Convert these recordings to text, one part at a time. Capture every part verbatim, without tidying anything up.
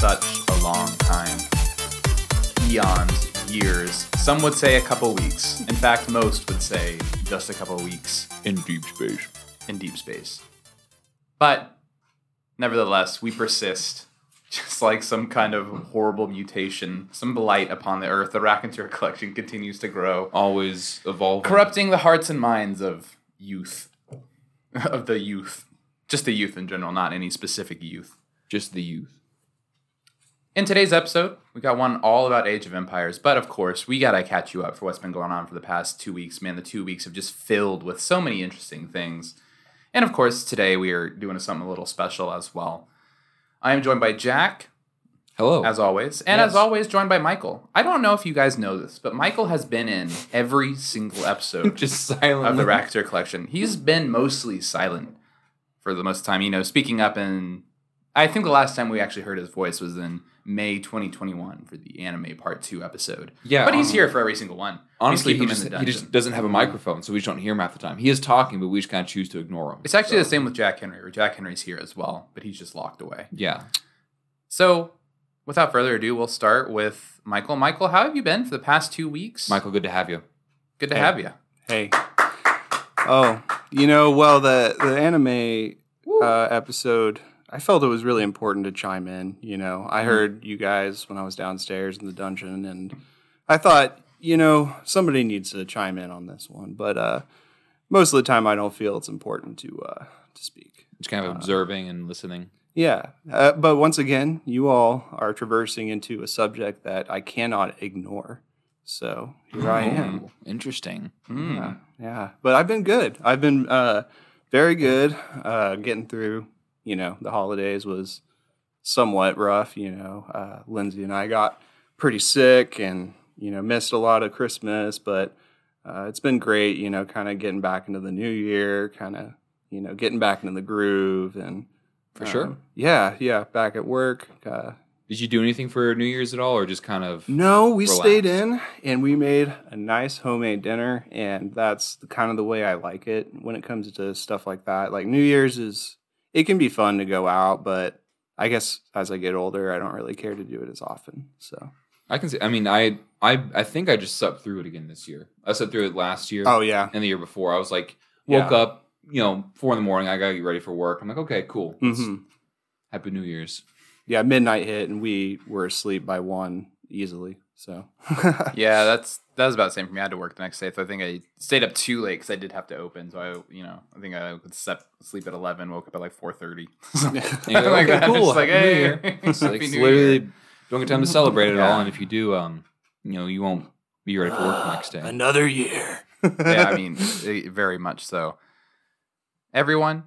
such a long time. Eons, years, some would say a couple weeks. In fact, most would say just a couple weeks. In deep space. In deep space. But, nevertheless, we persist, just like some kind of horrible mutation, some blight upon the earth. The Raconteur Collection continues to grow. Always evolving. Corrupting the hearts and minds of youth. Of the youth. Just the youth in general, not any specific youth. Just the youth. In today's episode, we got one all about Age of Empires, but of course, we gotta catch you up for what's been going on for the past two weeks. Man, the two weeks have just filled with so many interesting things. And of course, today we are doing something a little special as well. I am joined by Jack. Hello. As always. And yes. as always, joined by Michael. I don't know if you guys know this, but Michael has been in every single episode just silent of the Raconteur Collection. He's been mostly silent for the most time, you know, speaking up. And I think the last time we actually heard his voice was in May twenty twenty-one for the anime part two episode. Yeah. But he's um, here for every single one. Honestly, he just, he just doesn't have a microphone, so we just don't hear him half the time. He is talking, but we just kind of choose to ignore him. It's actually so. the same with Jack Henry, where Jack Henry's here as well, but he's just locked away. Yeah. So without further ado, we'll start with Michael. Michael, how have you been for the past two weeks? Michael, good to have you. Good to hey. have you. Hey. Oh, you know, well, the, the anime uh, episode... I felt it was really important to chime in, you know. I heard you guys when I was downstairs in the dungeon, and I thought, you know, somebody needs to chime in on this one. But uh, most of the time I don't feel it's important to uh, to speak. It's kind of uh, observing and listening. Yeah. Uh, but once again, you all are traversing into a subject that I cannot ignore. So here oh, I am. Interesting. Mm. Yeah, yeah. But I've been good. I've been uh, very good uh, getting through. You know, the holidays was somewhat rough, you know. Uh, Lindsay and I got pretty sick and, you know, missed a lot of Christmas. But uh, it's been great, you know, kind of getting back into the new year, kind of, you know, getting back into the groove. And For um, sure. Yeah, yeah, back at work. Uh, Did you do anything for New Year's at all or just kind of No, we relaxed? Stayed in and we made a nice homemade dinner. And that's the, kind of the way I like it when it comes to stuff like that. Like New Year's is... It can be fun to go out, but I guess as I get older, I don't really care to do it as often. So I can see. I mean, I I I think I just slept through it again this year. I slept through it last year. Oh yeah, and the year before, I was like woke yeah. up, you know, four in the morning. I gotta get ready for work. I'm like, okay, cool. Mm-hmm. Happy New Year's. Yeah, midnight hit, and we were asleep by one easily. So yeah, that's that was about the same for me. I had to work the next day, so I think I stayed up too late because I did have to open. So I, you know, I think I could sleep at eleven, woke up at like four thirty. Like okay, that, cool. Just like hey, it's like, literally year. Don't get time to celebrate it yeah. all. And if you do, um, you know, you won't be ready for work the next day. Another year. Yeah, I mean, very much so. Everyone.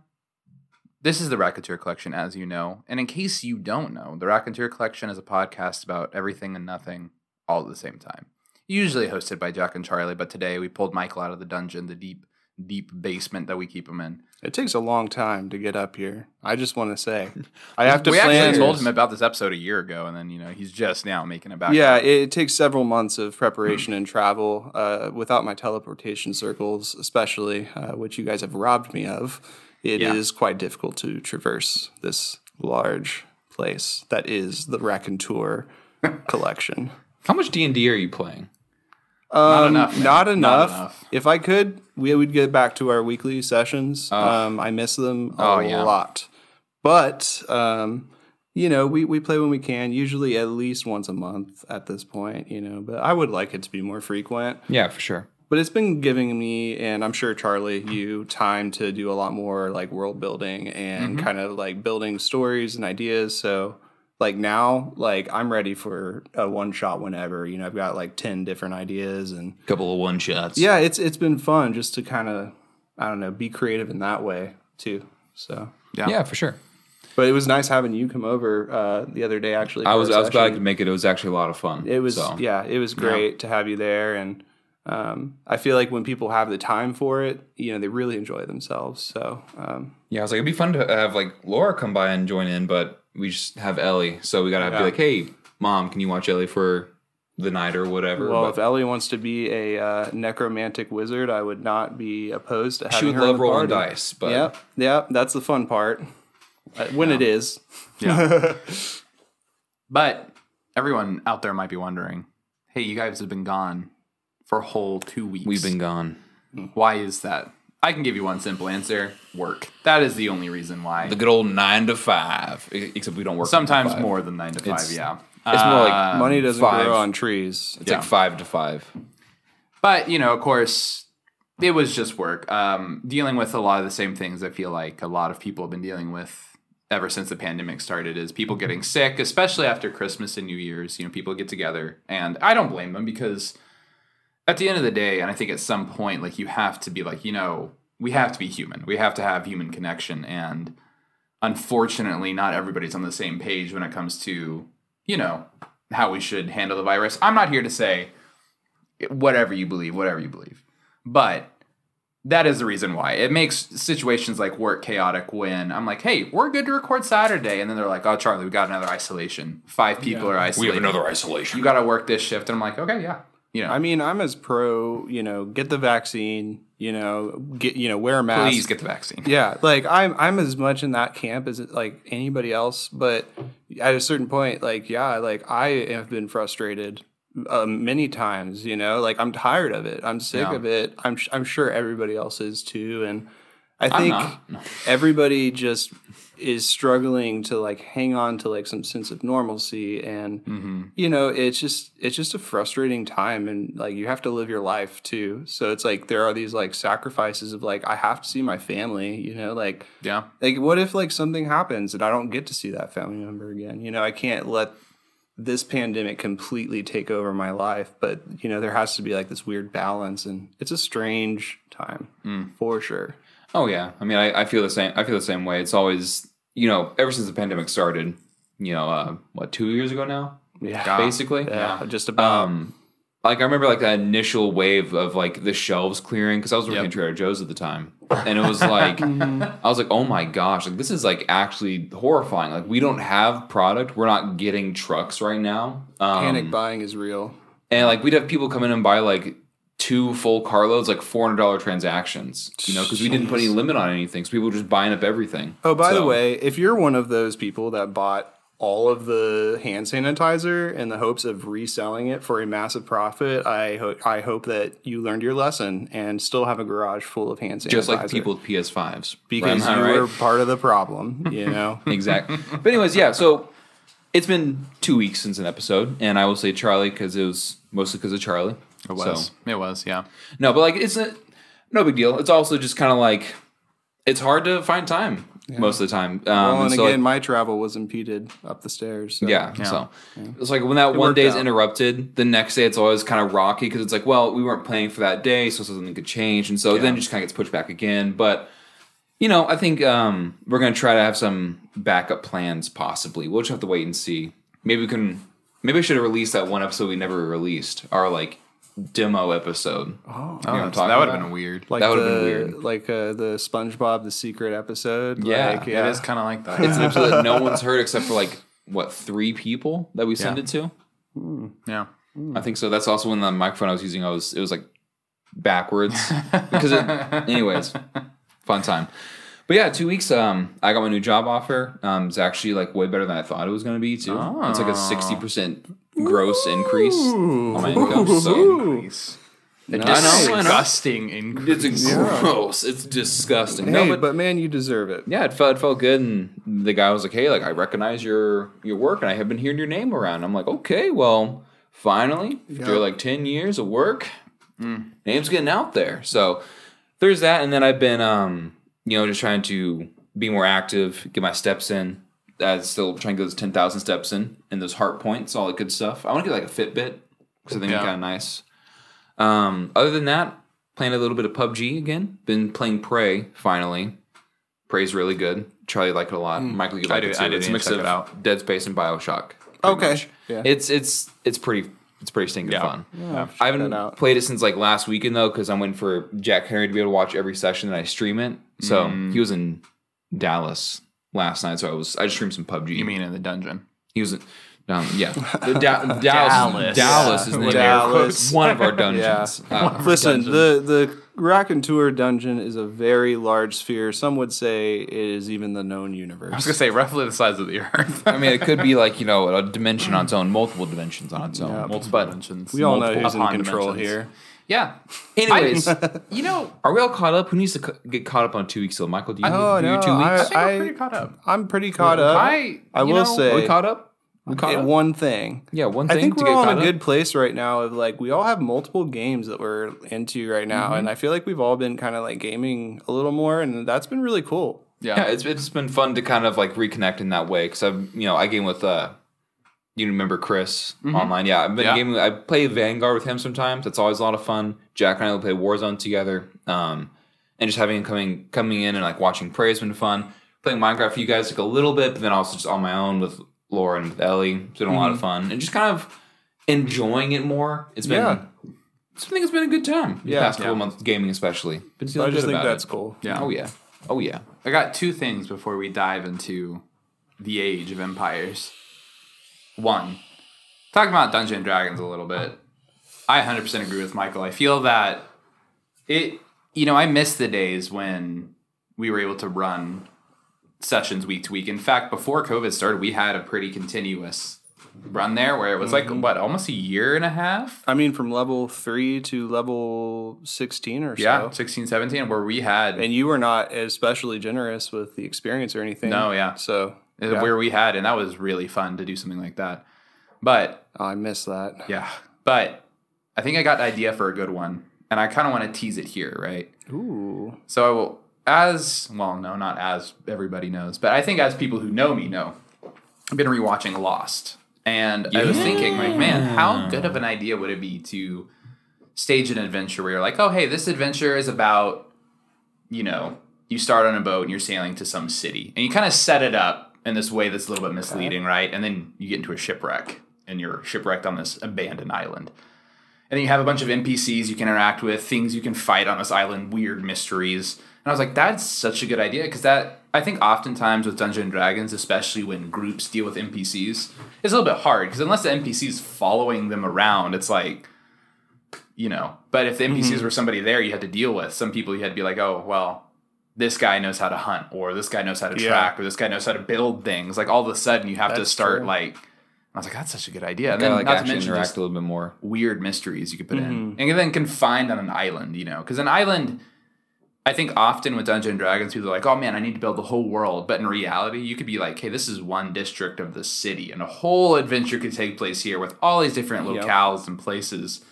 This is the Raconteur Collection, as you know. And in case you don't know, the Raconteur Collection is a podcast about everything and nothing all at the same time. Usually hosted by Jack and Charlie, but today we pulled Michael out of the dungeon, the deep, deep basement that we keep him in. It takes a long time to get up here. I just want to say. I have to we plan. We actually told him about this episode a year ago, and then, you know, he's just now making it back. Yeah, it, it takes several months of preparation and travel uh, without my teleportation circles, especially, uh, which you guys have robbed me of. It yeah. is quite difficult to traverse this large place that is the Raconteur Collection. How much D and D are you playing? Um, not enough, not enough. Not enough. If I could, we would get back to our weekly sessions. Oh. Um, I miss them a oh, yeah. lot. But, um, you know, we, we play when we can, usually at least once a month at this point, you know. But I would like it to be more frequent. Yeah, for sure. But it's been giving me, and I'm sure, Charlie, you time to do a lot more like world building and mm-hmm. kind of like building stories and ideas. So like now, like I'm ready for a one shot whenever, you know, I've got like ten different ideas and a couple of one shots. Yeah, it's it's been fun just to kind of, I don't know, be creative in that way, too. So, yeah, yeah, for sure. But it was nice having you come over uh, the other day, actually. I was I was glad to make it. It was actually a lot of fun. It was. So. Yeah, it was great yeah. to have you there. And Um, I feel like when people have the time for it, you know, they really enjoy themselves. So, um, yeah, I was like, it'd be fun to have like Laura come by and join in, but we just have Ellie. So we got to yeah. be like, hey, mom, can you watch Ellie for the night or whatever? Well, but if Ellie wants to be a uh, necromantic wizard, I would not be opposed to having her. She would her love rolling dice. But yeah, yeah, that's the fun part uh, when yeah. it is. Yeah. But everyone out there might be wondering, hey, you guys have been gone for a whole two weeks. We've been gone. Why is that? I can give you one simple answer. Work. That is the only reason why. The good old nine to five. Except we don't work. Sometimes more than nine to five, it's, yeah. It's more like um, money doesn't five. grow on trees. It's yeah. like five to five. But, you know, of course, it was just work. Um, dealing with a lot of the same things I feel like a lot of people have been dealing with ever since the pandemic started is people getting sick, especially after Christmas and New Year's. You know, people get together. And I don't blame them because at the end of the day, and I think at some point, like, you have to be like, you know, we have to be human. We have to have human connection. And unfortunately, not everybody's on the same page when it comes to, you know, how we should handle the virus. I'm not here to say whatever you believe, whatever you believe. But that is the reason why. It makes situations like work chaotic when I'm like, hey, we're good to record Saturday. And then they're like, oh, Charlie, we got another isolation. Five people yeah. are isolated. We have another isolation. You got to work this shift. And I'm like, okay, yeah. You know. I mean, I'm as pro, you know, get the vaccine, you know, get, you know, wear a mask. Please get the vaccine. Yeah. Like I'm, I'm as much in that camp as like anybody else. But at a certain point, like, yeah, like I have been frustrated uh, many times, you know, like I'm tired of it. I'm sick yeah. of it. I'm, I'm sure everybody else is too. And I think no. everybody just is struggling to like hang on to like some sense of normalcy, and mm-hmm. you know, it's just it's just a frustrating time, and like you have to live your life too. So it's like there are these like sacrifices of like I have to see my family, you know, like yeah, like what if like something happens and I don't get to see that family member again? You know, I can't let this pandemic completely take over my life, but you know, there has to be like this weird balance, and it's a strange time mm. for sure. Oh yeah, I mean, I, I feel the same. I feel the same way. It's always, you know, ever since the pandemic started, you know, uh, what two years ago now, yeah, God. basically, yeah, yeah, just about. Um, like I remember, like that initial wave of like the shelves clearing because I was working yep. at Trader Joe's at the time, and it was like I was like, oh my gosh, like this is like actually horrifying. Like we don't have product, we're not getting trucks right now. Um, Panic buying is real, and like we'd have people come in and buy like two full carloads, like four hundred dollars transactions, you know, because we didn't put any limit on anything. So people were just buying up everything. Oh, by so. the way, if you're one of those people that bought all of the hand sanitizer in the hopes of reselling it for a massive profit, I, ho- I hope that you learned your lesson and still have a garage full of hand sanitizer. Just like people with P S fives. Because right? you right? were part of the problem, you know? Exactly. But anyways, yeah, so it's been two weeks since an episode. And I will say Charlie because it was mostly because of Charlie. It was. So, it was, yeah. No, but like it's a, no big deal. It's also just kind of like it's hard to find time yeah. most of the time. Um, well, and so again, like, my travel was impeded up the stairs. So. Yeah, yeah. So yeah. it's like when that it one day is out. interrupted, the next day it's always kind of rocky because it's like, well, we weren't planning for that day, so something could change, and so yeah. then it just kind of gets pushed back again. But you know, I think um, we're going to try to have some backup plans. Possibly, we'll just have to wait and see. Maybe we can. Maybe I should have released that one episode we never released. Our like. demo episode. Oh, you know what so that would have been weird. Like that would have been weird. Like uh, the SpongeBob The Secret episode. Yeah, like, yeah. it is kind of like that. It's an episode that no one's heard except for like, what, three people that we send yeah. it to? Mm. Yeah. Mm. I think so. That's also when the microphone I was using, I was it was like backwards. because it, anyways, fun time. But yeah, two weeks, um, I got my new job offer. Um, it's actually like way better than I thought it was going to be too. Oh. It's like a sixty percent gross increase on my income. So no, nice. disgusting increase. It's gross. It's disgusting. Hey, no, but, but man, you deserve it. Yeah, it felt it felt good, and the guy was like, "Hey, like I recognize your your work, and I have been hearing your name around." I'm like, "Okay, well, finally, yeah. after like ten years of work, mm. name's getting out there." So there's that, and then I've been, um, you know, just trying to be more active, get my steps in. I'm still trying to get those ten thousand steps in and those heart points, all the good stuff. I want to get like a Fitbit because I think yeah. it's kind of nice. Um, other than that, playing a little bit of P U B G again. Been playing Prey, finally. Prey's really good. Charlie liked it a lot. Mm. Michael, you liked it too. I did. It's a mix of it out. Dead Space and Bioshock. Okay. Yeah. It's it's it's pretty it's pretty stinking yeah. fun. Yeah, I haven't played it since like last weekend though because I'm waiting for Jack Henry to be able to watch every session that I stream it. So mm. he was in Dallas last night, so I was I just streamed some P U B G. You mean in the dungeon? He was, um, yeah. The da- Dallas, Dallas, Dallas is in the Dallas. One of our dungeons. Yeah. Uh, Listen, our dungeons. the the Raconteur dungeon is a very large sphere. Some would say it is even the known universe. I was going to say roughly the size of the Earth. I mean, it could be like, you know, a dimension on its own, multiple dimensions on its own. Yeah, multiple dimensions. We all know who's in control dimensions. Here. Yeah. Anyways, you know, are we all caught up? Who needs to c- get caught up on two weeks? So, Michael, do you oh, do no, two weeks? I think I'm pretty caught up. I'm pretty caught well, up. I, I will know, say. Are we caught up? We caught up. One thing. Yeah, one thing. I think to we're get all in a good up. place right now of like, we all have multiple games that we're into right now. Mm-hmm. And I feel like we've all been kind of like gaming a little more. And that's been really cool. Yeah. yeah it's It's been fun to kind of like reconnect in that way. Because I've, you know, I game with, uh, you remember Chris mm-hmm. online. Yeah, I've been yeah. gaming. I play Vanguard with him sometimes. It's always a lot of fun. Jack and I will play Warzone together. Um, and just having him coming, coming in and like watching Prey has been fun. Playing Minecraft for you guys like a little bit, but then also just on my own with Laura and with Ellie. It's been a mm-hmm. lot of fun. And just kind of enjoying it more. It's been yeah. something that's been a good time. Yeah. The past yeah. couple months, gaming especially. Been so I just think that's it. cool. Yeah. Oh, yeah. Oh, yeah. I got two things before we dive into the Age of Empires. One, talking about Dungeons and Dragons a little bit, I one hundred percent agree with Michael. I feel that it, you know, I miss the days when we were able to run sessions week to week. In fact, before COVID started, we had a pretty continuous run there where it was mm-hmm. like, what, almost a year and a half? I mean, from level three to level sixteen or yeah, so. Yeah, sixteen, seventeen, where we had. And you were not especially generous with the experience or anything. No, yeah. So. Yeah. Where we had, and that was really fun to do something like that. But oh, I miss that. Yeah. But I think I got an idea for a good one, and I kind of want to tease it here, right? Ooh. So I will, as well, no, not as everybody knows, but I think as people who know me know, I've been rewatching Lost, and yeah. I was thinking, like, man, how good of an idea would it be to stage an adventure where you're like, oh, hey, this adventure is about, you know, you start on a boat and you're sailing to some city, and you kind of set it up in this way that's a little bit misleading, okay. right? And then you get into a shipwreck, and you're shipwrecked on this abandoned island. And then you have a bunch of N P Cs you can interact with, things you can fight on this island, weird mysteries. And I was like, that's such a good idea, because that, I think oftentimes with Dungeons and Dragons, especially when groups deal with N P Cs, it's a little bit hard, because unless the N P C is following them around, it's like, you know. But if the N P Cs mm-hmm. were somebody there you had to deal with, some people you had to be like, oh, well, this guy knows how to hunt, or this guy knows how to track, yeah. or this guy knows how to build things. Like, all of a sudden, you have that's to start, true. like... I was like, that's such a good idea. And then, like, not to mention, interact a little bit more. Weird mysteries you could put mm-hmm. in. And then confined on an island, you know? Because an island, I think often with Dungeons and Dragons, people are like, oh, man, I need to build the whole world. But in reality, you could be like, hey, this is one district of the city, and a whole adventure could take place here with all these different locales yep. and places,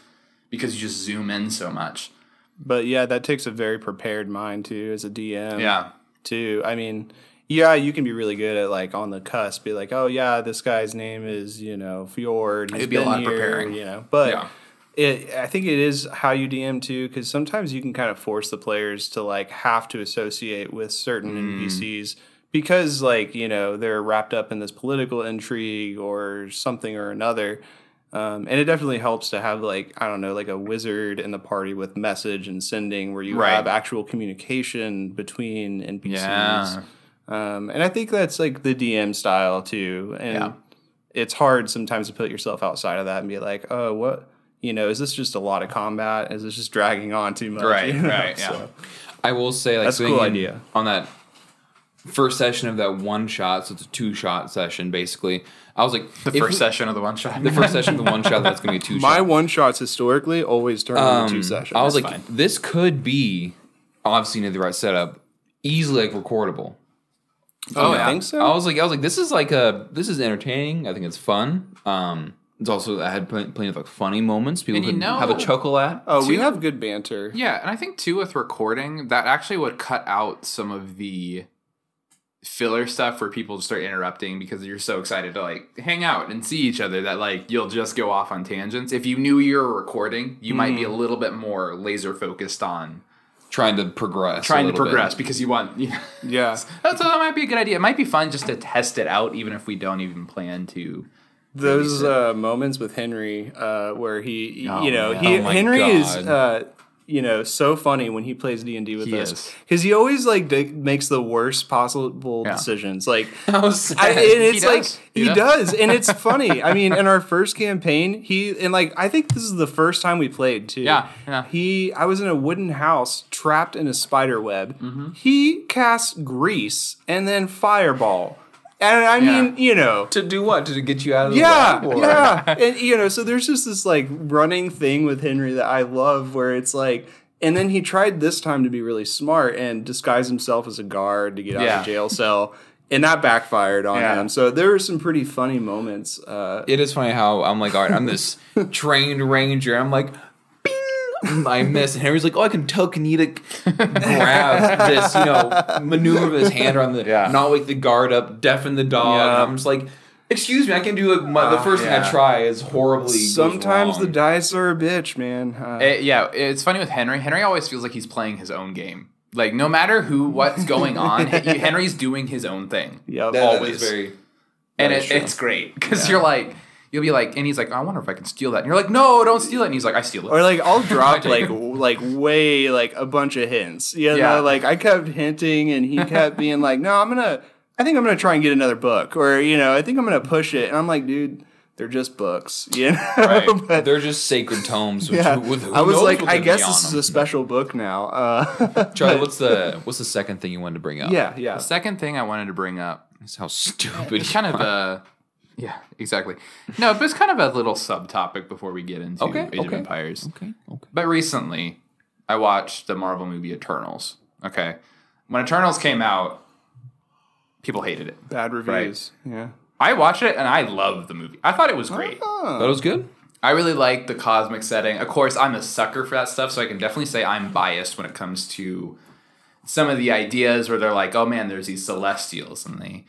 because you just zoom in so much. But, yeah, that takes a very prepared mind, too, as a D M. Yeah. Too. I mean, yeah, you can be really good at, like, on the cusp, be like, oh, yeah, this guy's name is, you know, Fjord. It'd be a lot of preparing. You know, but yeah. it, I think it is how you D M, too, because sometimes you can kind of force the players to, like, have to associate with certain mm. N P Cs because, like, you know, they're wrapped up in this political intrigue or something or another. Um, and it definitely helps to have, like, I don't know, like a wizard in the party with message and sending where you right. have actual communication between N P Cs. Yeah. Um, and I think that's, like, the D M style, too. And yeah. it's hard sometimes to put yourself outside of that and be like, oh, what, you know, is this just a lot of combat? Is this just dragging on too much? Right, you know? right, yeah. So, I will say, like, that's a cool idea. On that first session of that one shot, so it's a two-shot session, basically, I was like, the first we, session of the one shot. The first session of the one shot, that's going to be a two My shot. My one shots historically always turn um, into two sessions. I was that's like, fine. This could be, obviously, you know, the right setup, easily like recordable. Oh, yeah. I think so. I was like, I was like, this is like a, this is entertaining. I think it's fun. Um, it's also, I had plenty, plenty of like funny moments people could know, have a chuckle at. Oh, too. We have good banter. Yeah. And I think, too, with recording, that actually would cut out some of the filler stuff where people start interrupting because you're so excited to like hang out and see each other that like you'll just go off on tangents. If you knew you were recording, you mm. might be a little bit more laser focused on trying to progress, trying to progress bit. because you want, you know, yeah. so that might be a good idea. It might be fun just to test it out, even if we don't even plan to. Those uh, moments with Henry, uh, where he, oh, you know, he, oh Henry God. is. Uh, you know, so funny when he plays D and D with he us. Because he always, like, d- makes the worst possible yeah. decisions. Like, I, and it's he like, does. he yeah. does. And it's funny. I mean, in our first campaign, he, and like, I think this is the first time we played, too. Yeah. yeah. He, I was in a wooden house trapped in a spider web. Mm-hmm. He casts grease and then fireball. And I mean, yeah. you know. To do what? To get you out of the yeah, way? Yeah, yeah. And, you know, so there's just this, like, running thing with Henry that I love where it's like, and then he tried this time to be really smart and disguise himself as a guard to get yeah. out of the jail cell. And that backfired on yeah. him. So there were some pretty funny moments. Uh, it is funny how I'm like, all right, I'm this trained ranger. I'm like, I miss, and Henry's like, oh, I can telekinetic grab this, you know, maneuver with his hand around the, yeah. not wake the guard up, deafen the dog. Yeah. And I'm just like, excuse me, I can do like my, the first uh, yeah. thing I try is horribly. Sometimes the dice are a bitch, man. Uh, it, yeah, it's funny with Henry. Henry always feels like he's playing his own game. Like no matter who, what's going on, Henry's doing his own thing. Yeah, that, always. That is very, and it, it's great because yeah. you're like. You'll be like, and he's like, I wonder if I can steal that. And you're like, no, don't steal it. And he's like, I steal it. Or like, I'll drop like, like way, like a bunch of hints. You yeah. know, like I kept hinting and he kept being like, no, I'm going to, I think I'm going to try and get another book. Or, you know, I think I'm going to push it. And I'm like, dude, they're just books. You know? Right. But, they're just sacred tomes. Which, yeah. with, who I was like, I guess this is them. a special book now. Uh, Charlie, what's the, what's the second thing you wanted to bring up? Yeah, yeah. The second thing I wanted to bring up is how stupid. It's kind of a... Yeah, exactly. No, but it's kind of a little subtopic before we get into okay, Age okay, of Empires. Okay, okay. But recently, I watched the Marvel movie Eternals. Okay. When Eternals came out, people hated it. Bad reviews. Right? Yeah. I watched it, and I loved the movie. I thought it was great. Oh. That was good? I really liked the cosmic setting. Of course, I'm a sucker for that stuff, so I can definitely say I'm biased when it comes to some of the ideas where they're like, oh, man, there's these Celestials, and they,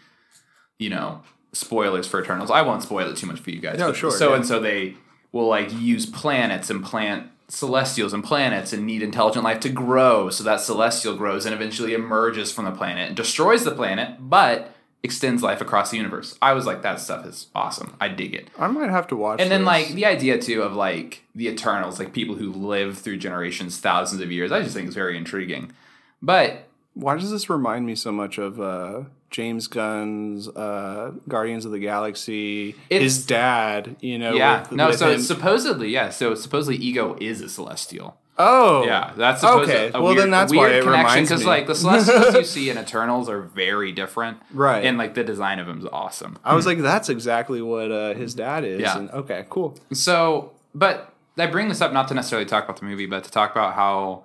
you know... Spoilers for Eternals. I won't spoil it too much for you guys. No, sure. So yeah. and so they will like use planets and plant celestials and planets and need intelligent life to grow. So that celestial grows and eventually emerges from the planet and destroys the planet, but extends life across the universe. I was like, that stuff is awesome. I dig it. I might have to watch. And then this. like the idea too of like the Eternals, like people who live through generations, thousands of years. I just think it's very intriguing. But why does this remind me so much of? Uh... James Gunn's uh, Guardians of the Galaxy, it's, his dad, you know. Yeah, with, no, with so it's supposedly, yeah, so supposedly Ego is a Celestial. Oh. Yeah, that's supposed okay. a well, weird, then that's weird why it connection, reminds me. Because, like, the Celestials you see in Eternals are very different. Right. And, like, the design of him is awesome. I was like, that's exactly what uh, his dad is. Yeah. And, okay, cool. So, but I bring this up not to necessarily talk about the movie, but to talk about how...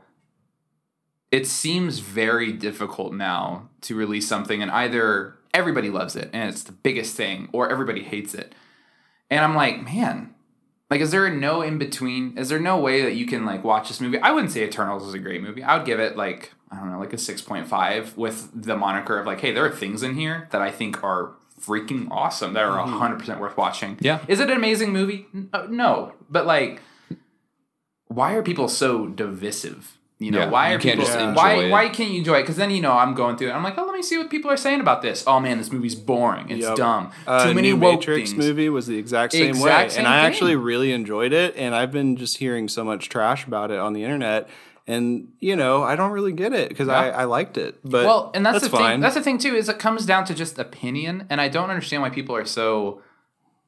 It seems very difficult now to release something and either everybody loves it and it's the biggest thing or everybody hates it. And I'm like, man, like, is there no in between? Is there no way that you can like watch this movie? I wouldn't say Eternals is a great movie. I would give it like, I don't know, like a six point five with the moniker of like, hey, there are things in here that I think are freaking awesome. That are one hundred percent worth watching. Yeah. Is it an amazing movie? No. But like, why are people so divisive? You know, yeah, why you are people, why it. why can't you enjoy it? Because then, you know, I'm going through it. I'm like, oh, let me see what people are saying about this. Oh, man, this movie's boring. It's yep. dumb. Uh, Too many new woke Matrix things. movie was the exact same exact way. Same and I thing. actually really enjoyed it. And I've been just hearing so much trash about it on the internet. And, you know, I don't really get it because yeah. I, I liked it. But well, and that's, that's the fine. thing. That's the thing, too, is it comes down to just opinion. And I don't understand why people are so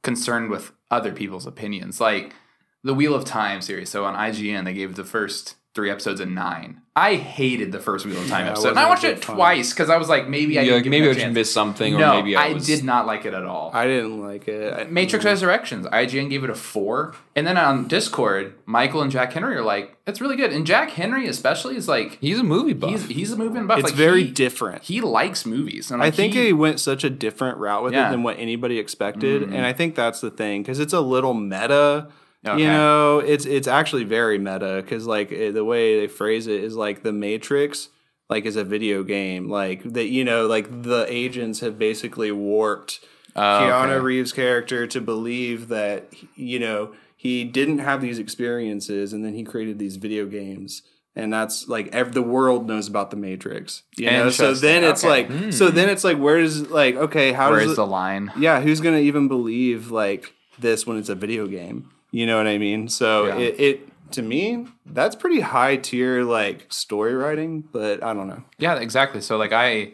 concerned with other people's opinions. Like the Wheel of Time series. So on I G N, they gave the first... three episodes and nine. I hated the first Wheel of Time yeah, episode. And I watched it fun. twice because I was like, maybe yeah, I didn't like, maybe I just missed something. No, or maybe I, I was... did not like it at all. I didn't like it. I... Matrix Resurrections. I G N gave it a four. And then on Discord, Michael and Jack Henry are like, it's really good. And Jack Henry especially is like... He's a movie buff. He's, he's a movie buff. It's like, very he, different. He likes movies. And like, I think he, he went such a different route with yeah. it than what anybody expected. Mm-hmm. And I think that's the thing because it's a little meta... Okay. You know, it's it's actually very meta because, like, the way they phrase it is, like, the Matrix, like, is a video game. Like, that, you know, like, the agents have basically warped oh, Keanu okay. Reeves' character to believe that, you know, he didn't have these experiences and then he created these video games. And that's, like, every, the world knows about the Matrix. You know? So then it's, okay. like, mm. so then it's, like, where does, like, okay, how where does... Where is the line? Yeah, who's going to even believe, like, this when it's a video game? You know what I mean? So yeah. it, it to me, that's pretty high tier, like, story writing, but I don't know. Yeah, exactly. So, like, I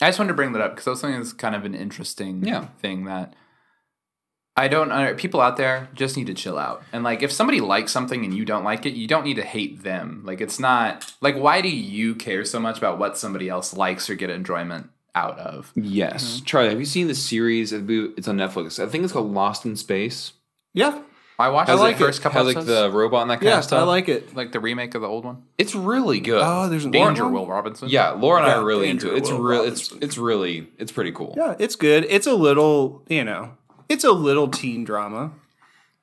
I just wanted to bring that up because I was thinking it's kind of an interesting yeah. thing that I don't – people out there just need to chill out. And, like, if somebody likes something and you don't like it, you don't need to hate them. Like, it's not – like, why do you care so much about what somebody else likes or get enjoyment out of? Yes. Mm-hmm. Charlie, have you seen the series? It's on Netflix. I think it's called Lost in Space. Yeah. I watched I like the first it. couple How, of like the robot and that kind yeah, of stuff. I like it. Like the remake of the old one. It's really good. Oh, there's an Danger Will Robinson. Yeah, Laura and yeah, I are really Danger into it. It's really it's it's really it's pretty cool. Yeah, it's good. It's a little, you know, it's a little teen drama.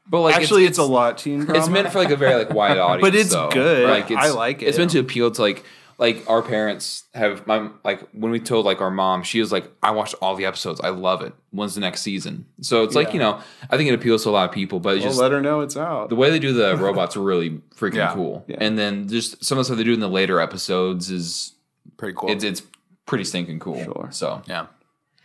But like actually it's, it's, it's a lot teen drama. It's meant for like a very like wide audience. But it's so, good. Like, it's, I like it. It's meant to appeal to like like our parents have my like when we told like our mom, she was like, I watched all the episodes. I love it. When's the next season? So it's yeah. like, you know, I think it appeals to a lot of people, but it's well, just let her know it's out. The way they do the robots are really freaking yeah. cool. Yeah. And then just some of the stuff they do in the later episodes is pretty cool. It's, it's pretty stinking cool. Sure. So, yeah.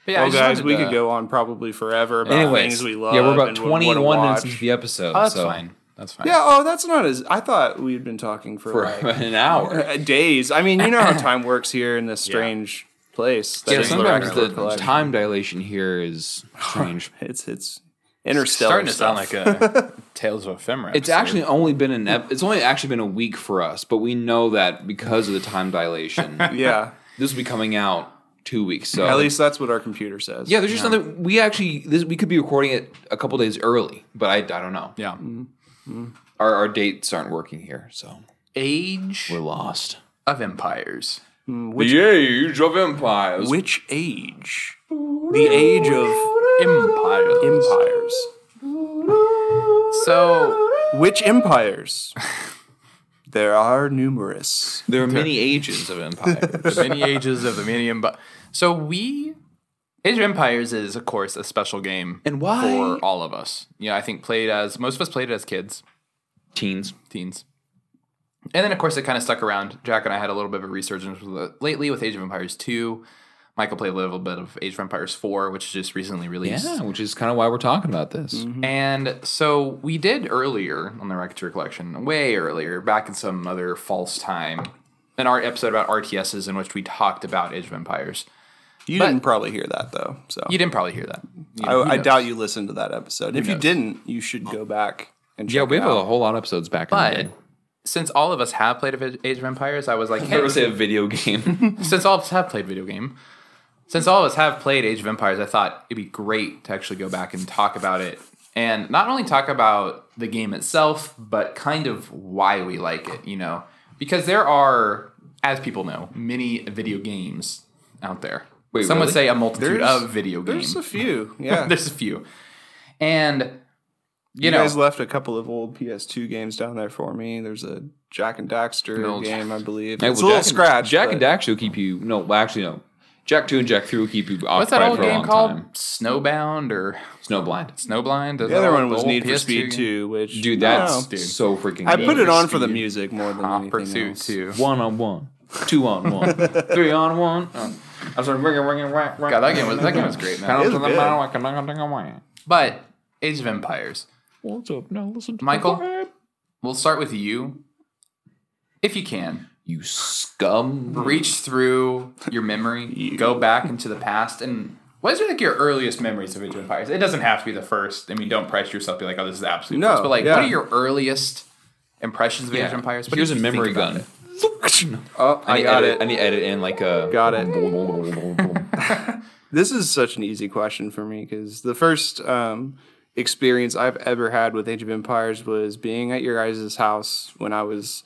But yeah well, guys, we to, could go on probably forever about anyways, things we love. Yeah, we're about and twenty-one minutes into the episode. Oh, that's so. fine. That's fine. Yeah, oh, that's not as... I thought we'd been talking for, for like... an hour. Days. I mean, you know how time works here in this strange yeah. place. Yeah, sometimes the collection. time dilation here is strange. it's it's interstellar It's starting stuff. to sound like a Tales of Ephemera episode. It's actually only been an... Ep- it's only actually been a week for us, but we know that because of the time dilation. yeah. This will be coming out two weeks. So at least that's what our computer says. Yeah, there's just yeah. something... We actually... This, we could be recording it a couple days early, but I, I don't know. Yeah. Mm-hmm. Mm. Our our dates aren't working here, so Age we're lost of Empires. Mm, which, the Age of Empires. Which age? The Age of Empires. Empires. So, which empires? There are numerous. There are many ages of empires. many ages of the many empires. So we. Age of Empires is, of course, a special game and why? for all of us. Yeah, you know, I think played as most of us played it as kids, teens, teens, and then of course it kind of stuck around. Jack and I had a little bit of a resurgence with it lately with Age of Empires two. Michael played a little bit of Age of Empires four, which is just recently released. Yeah, which is kind of why we're talking about this. Mm-hmm. And so we did earlier on the Raconteur Collection, way earlier, back in some other false time, an art episode about R T Ss in which we talked about Age of Empires. You but didn't probably hear that, though. So You didn't probably hear that. You know, I, I doubt you listened to that episode. Who if knows? you didn't, you should go back and check it out. Yeah, we have a whole lot of episodes back but in the day. Since all of us have played Age of Empires, I was like, hey. I was going to say a video game. since all of us have played video game. Since all of us have played Age of Empires, I thought it'd be great to actually go back and talk about it. And not only talk about the game itself, but kind of why we like it, you know. Because there are, as people know, many video games out there. Wait, Some really? would say a multitude there's, of video games. There's a few, yeah. there's a few. And, you, you know. You guys left a couple of old P S two games down there for me. There's a Jack and Daxter game, I believe. Hey, it's well, a little Jack scratch. And, Jack and Daxter will keep you, no, actually, no. Jack two and Jack three will keep you occupied for a long time. What's that old game called? Time. Snowbound or? Snowblind. Snowblind. The other one was Need for Speed two, which. Dude, that's dude. so freaking I good. I put it on for the music more than anything Pursuit two. One on one. Two on one. Three on one. Um, I was like, ringing, ringing, rack, rack. God, that game was that game was great, man. It is good. But Age of Empires. What's up now? Listen to Michael. We'll start with you, if you can. You scum. Reach through your memory. you. Go back into the past. And what is like your earliest memories of Age of Empires? It doesn't have to be the first. I mean, don't price yourself. Be like, oh, this is absolute. No, first. But like, yeah. what are your earliest impressions of yeah. Age of Empires? What Here's a memory gun. It? Oh, I, I got edit, it. I need to edit in like a... Got it. This is such an easy question for me because the first um, experience I've ever had with Age of Empires was being at your guys' house when I was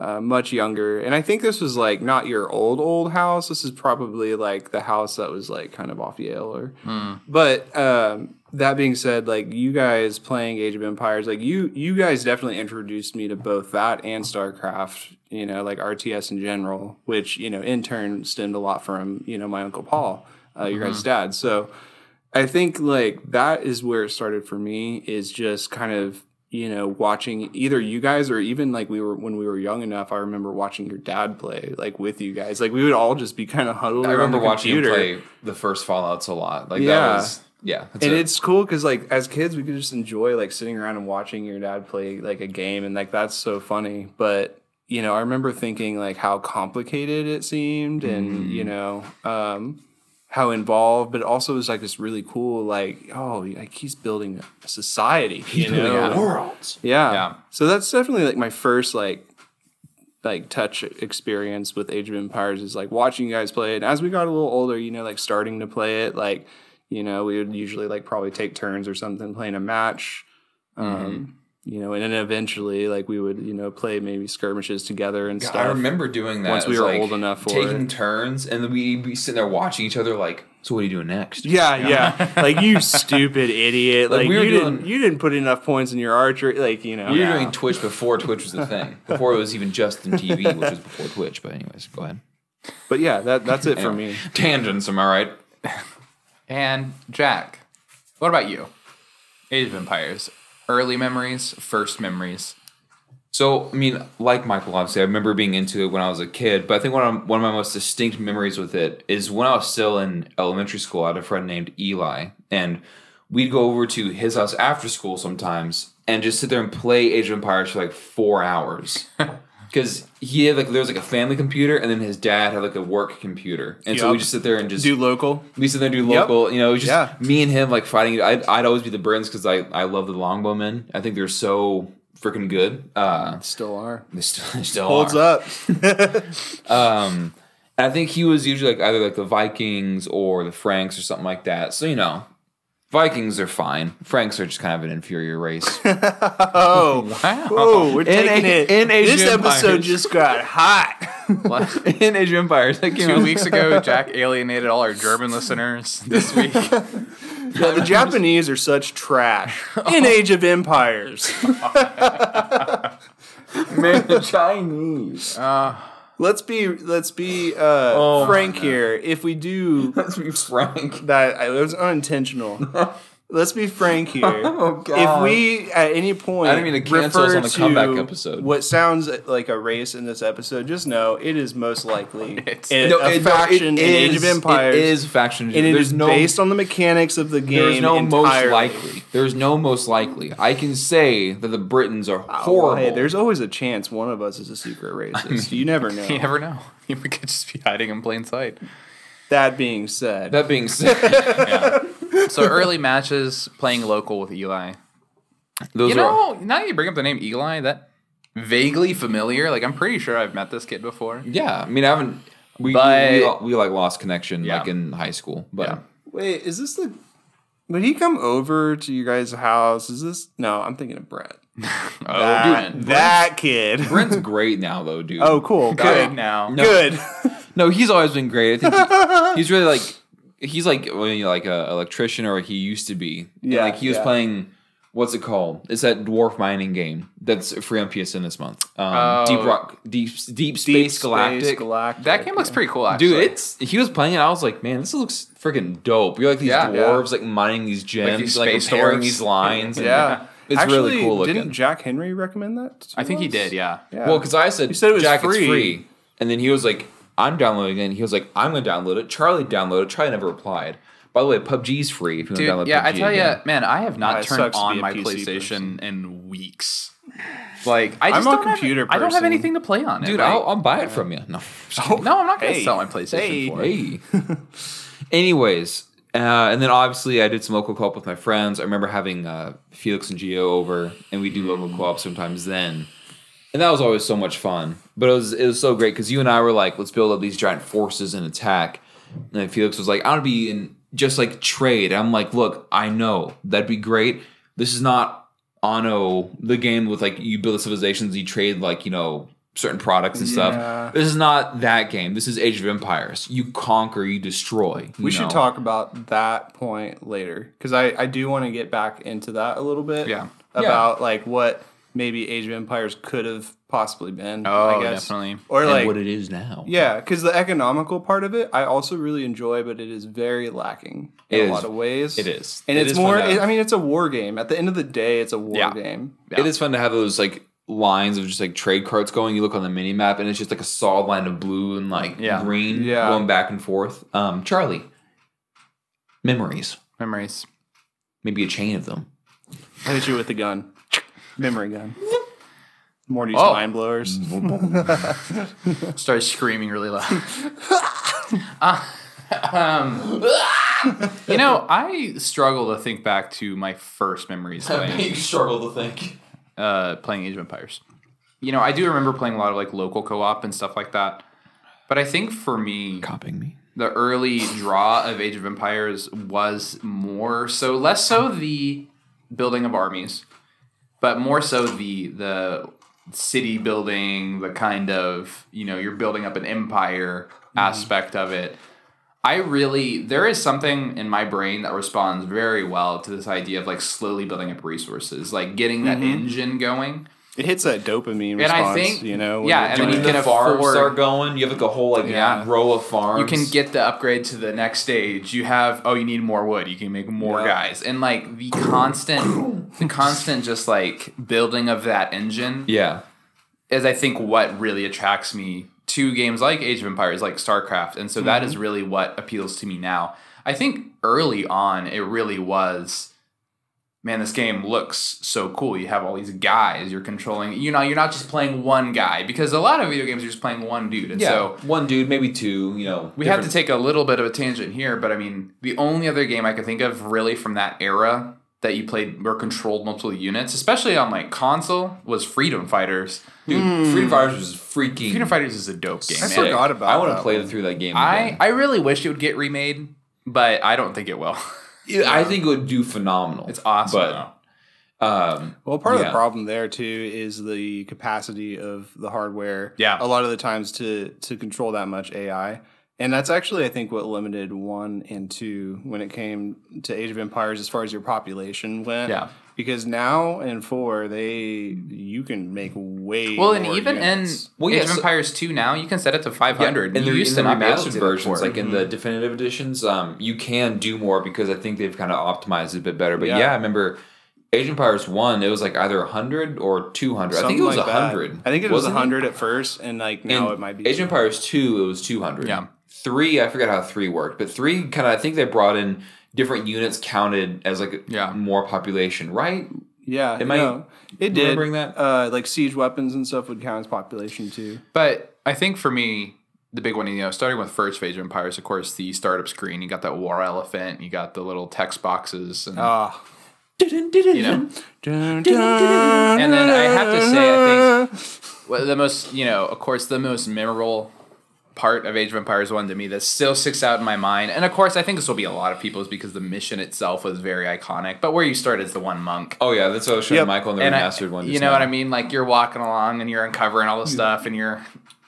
uh, much younger. And I think this was like not your old, old house. This is probably like the house that was like kind of off Yale. Or, hmm. But um, that being said, like you guys playing Age of Empires, like you, you guys definitely introduced me to both that and StarCraft. You know, like R T S in general, which, you know, in turn stemmed a lot from, you know, my Uncle Paul, uh, your mm-hmm. guys' dad. So I think, like, that is where it started for me is just kind of, you know, watching either you guys or even, like, we were when we were young enough, I remember watching your dad play, like, with you guys. Like, we would all just be kind of huddled around the computer. I remember watching him play the first Fallouts a lot. Like, yeah. that was... Yeah. And it. it's cool because, like, as kids, we could just enjoy, like, sitting around and watching your dad play, like, a game. And, like, that's so funny. But, you know, I remember thinking, like, how complicated it seemed and, mm. you know, um, how involved. But it also was, like, this really cool, like, oh, like, he's building a society. He's building a world. Yeah. yeah. So that's definitely, like, my first, like, like touch experience with Age of Empires is, like, watching you guys play it. And as we got a little older, you know, like, starting to play it, like, you know, we would usually, like, probably take turns or something playing a match, um, mm-hmm. you know, and then eventually, like, we would, you know, play maybe skirmishes together and God, stuff. I remember doing that. Once we were like old enough for taking it. Taking turns, and then we'd be sitting there watching each other like, so what are you doing next? Yeah, you know? yeah. Like, you stupid idiot. Like, like we you, doing, didn't, you didn't put enough points in your archery. Like, you know. You were yeah. doing Twitch before Twitch was a thing. Before it was even Justin T V, which was before Twitch. But anyways, go ahead. But, yeah, that that's it anyway, for me. Tangents, am I right? And Jack, what about you? Age of Empires, early memories, first memories. So, I mean, like Michael, obviously, I remember being into it when I was a kid, but I think one of, one of my most distinct memories with it is when I was still in elementary school, I had a friend named Eli, and we'd go over to his house after school sometimes and just sit there and play Age of Empires for like four hours. Because he had like there was like a family computer, and then his dad had like a work computer, and yep. so we just sit there and just do local. We sit there and do local. Yep. You know, it was just yeah. me and him like fighting. I'd, I'd always be the Britons because I I love the longbowmen. I think they're so freaking good. Uh, still are. They still, they still holds are. up. um, I think he was usually like either like the Vikings or the Franks or something like that. So you know. Vikings are fine. Franks are just kind of an inferior race. oh, wow. Whoa, we're taking in, it. In Age this Empires. Episode just got hot. in Age of Empires. That came Two out. weeks ago, Jack alienated all our German listeners this week. Yeah, the Japanese are such trash. In Age of Empires. Man, the Chinese. Uh, Let's be let's be uh, oh, frank no. here. If we do, let's be frank. That I, it was unintentional. Let's be frank here. Oh, God. If we at any point, I didn't mean to cancel us on the comeback episode. What sounds like a race in this episode? Just know it is most likely it's, a, no, a it, faction no, it in is, Age of Empires. It is faction, and it There's is no, based on the mechanics of the game. There's no entirely. most likely. There's no most likely. I can say that the Britons are horrible. Oh, hey, there's always a chance one of us is a secret racist. I mean, you never know. You never know. You could just be hiding in plain sight. That being said, that being said. yeah. So early matches, playing local with Eli. Those you know, are, now that you bring up the name Eli, that vaguely familiar. Like, I'm pretty sure I've met this kid before. Yeah, I mean, I haven't. We but, we, we, we like lost connection yeah. like in high school. But yeah. wait, is this the? Would he come over to you guys' house? Is this? No, I'm thinking of Brett. oh, that, dude, that kid. Brent's great now, though, dude. Oh, cool. Good right now. No, Good. no, he's always been great. I think he, he's really like. He's like well, you know, like an electrician, or he used to be. Yeah, like he was yeah. playing. What's it called? It's that dwarf mining game that's free on P S N this month. Um, oh. Deep Rock, Deep Deep Space, Deep Space Galactic. Galactic. That game looks yeah. pretty cool, actually. Dude, it's he was playing it. I was like, man, this looks freaking dope. You're like these yeah, dwarves, yeah. like mining these gems, like, these like repairing dwarves. these lines. and, yeah. It's actually, really cool looking. Didn't Jack Henry recommend that? I think us? he did. Yeah. yeah. Well, because I said, said it was Jack, free. it's free, and then he was like. I'm downloading it, and he was like, I'm going to download it. Charlie downloaded it. Charlie never replied. By the way, P U B G's free if you Dude, want to download yeah, P U B G. Yeah, I tell again. you, man, I have not yeah, turned on my PlayStation person. in weeks. Like, I just I'm don't a computer have, person. I don't have anything to play on it. Dude, right? I'll, I'll buy it yeah. from you. No, oh, no I'm not going to hey, sell my PlayStation hey, for it. Hey. Anyways, uh, and then obviously I did some local co-op with my friends. I remember having uh, Felix and Gio over, and we do mm. local co-op sometimes then. And that was always so much fun. But it was it was so great because you and I were like, let's build up these giant forces and attack. And then Felix was like, I want to be in just like trade. And I'm like, look, I know. That'd be great. This is not Anno, the game with like you build civilizations, you trade like, you know, certain products and yeah. stuff. This is not that game. This is Age of Empires. You conquer, you destroy. You we know? should talk about that point later because I, I do want to get back into that a little bit. Yeah. About yeah. like what... maybe Age of Empires could have possibly been. Oh, I guess. definitely. Or and like what it is now. Yeah, because the economical part of it, I also really enjoy, but it is very lacking in it a is. lot of ways. It is. And it it's is more, it, I mean, it's a war game. At the end of the day, it's a war yeah. game. Yeah. It is fun to have those like lines of just like trade carts going. You look on the mini map and it's just like a solid line of blue and like yeah. green yeah. going back and forth. Um, Charlie, memories. Memories. Maybe a chain of them. I hit you with a gun. Memory gun. Morty's oh. mind blowers. Started screaming really loud. uh, um, you know, I struggle to think back to my first memories. I mean, struggle to think. Uh, playing Age of Empires. You know, I do remember playing a lot of like local co-op and stuff like that. But I think for me, copying me, the early draw of Age of Empires was more so, less so the building of armies, but more so the the city building, the kind of, you know, you're building up an empire mm-hmm. aspect of it. I really, there is something in my brain that responds very well to this idea of like slowly building up resources, like getting that mm-hmm. engine going. It hits that dopamine and response, I think, you know. Yeah, and then you can afford. Farms are going. You have like a whole like yeah. row of farms. You can get the upgrade to the next stage. You have oh, you need more wood. You can make more yeah. guys, and like the constant, the constant just like building of that engine. Yeah, is I think what really attracts me to games like Age of Empires, like StarCraft, and so mm-hmm. that is really what appeals to me now. I think early on, it really was. Man, this game looks so cool. You have all these guys you're controlling. You know, you're not just playing one guy because a lot of video games you're just playing one dude. And yeah, so one dude, maybe two, you know. We different. Have to take a little bit of a tangent here, but I mean, the only other game I could think of really from that era that you played or controlled multiple units, especially on like console, was Freedom Fighters. Dude, mm. Freedom Fighters was freaking... Freedom Fighters is a dope game. I man. forgot about it. I want to play through that game again. I, I really wish it would get remade, but I don't think it will. Yeah. I think it would do phenomenal. It's awesome. But, um, well, part yeah. of the problem there, too, is the capacity of the hardware. Yeah. A lot of the times to to control that much A I. And that's actually, I think, what limited one and two when it came to Age of Empires as far as your population went. Yeah. Because now in four, they you can make way well, more and even units. in well, Age yeah, of so, Empires two now, you can set it to five hundred. Yeah, and they're used in the remastered versions, like mm-hmm. in the definitive editions, um, you can do more because I think they've kind of optimized it a bit better. But yeah, yeah I remember Age of Empires one, it was like either one hundred or two hundred. Something I think it was like one hundred. That. I think it was Wasn't one hundred it? at first, and like now in it might be. Age of Empires two, it was two hundred. Yeah. Three, I forgot how three worked, but three kind of, I think they brought in different units counted as like yeah. more population, right? Yeah, it might. No, it did bring that uh, like siege weapons and stuff would count as population too. But I think for me, the big one, you know, starting with first Age of Empires, of course, the startup screen. You got that war elephant. You got the little text boxes. And, oh. you know, and then I have to say, I think well, the most, you know, of course, the most memorable part of Age of Empires one to me that still sticks out in my mind, and of course I think this will be a lot of people's because the mission itself was very iconic, but where you start is the one monk. Oh yeah, that's what I was showing yep. Michael in the and remastered I, one. You know now. What I mean? Like you're walking along and you're uncovering all the stuff and you're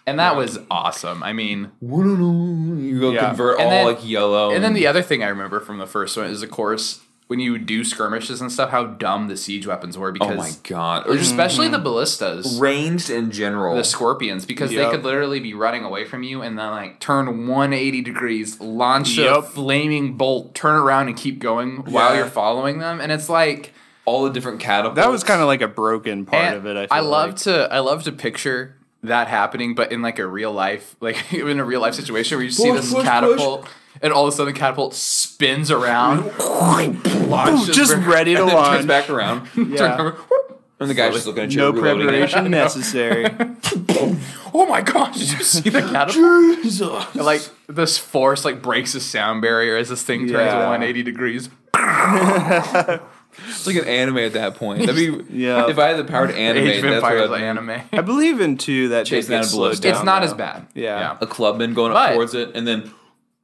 and that yeah. was awesome. I mean you go yeah. convert and all then, like yellow. And, and then the other thing I remember from the first one is of course when you do skirmishes and stuff, how dumb the siege weapons were because... Oh my god. Or especially mm-hmm. the ballistas. Ranged in general. The scorpions, because yep. they could literally be running away from you and then like turn one hundred eighty degrees, launch yep. a flaming bolt, turn around and keep going yeah. while you're following them. And it's like... All the different catapults. That was kind of like a broken part and of it, I feel I love like. to I love to picture... that happening, but in like a real life, like in a real life situation where you push, see this push, catapult, push. and all of a sudden the catapult spins around, launches, just ready to and launch, then turns back around, yeah. turns over, and the guy's just looking at you. No preparation necessary. Oh my gosh! Did you see the catapult? Jesus! And like this force like breaks the sound barrier as this thing turns yeah. one hundred eighty degrees. It's like an anime at that point. That'd be yeah. If I had the power to animate, that's what I'd like anime. I believe in too that chasing down blows down. It's not now. as bad. Yeah. yeah, a clubman going but, up towards it, and then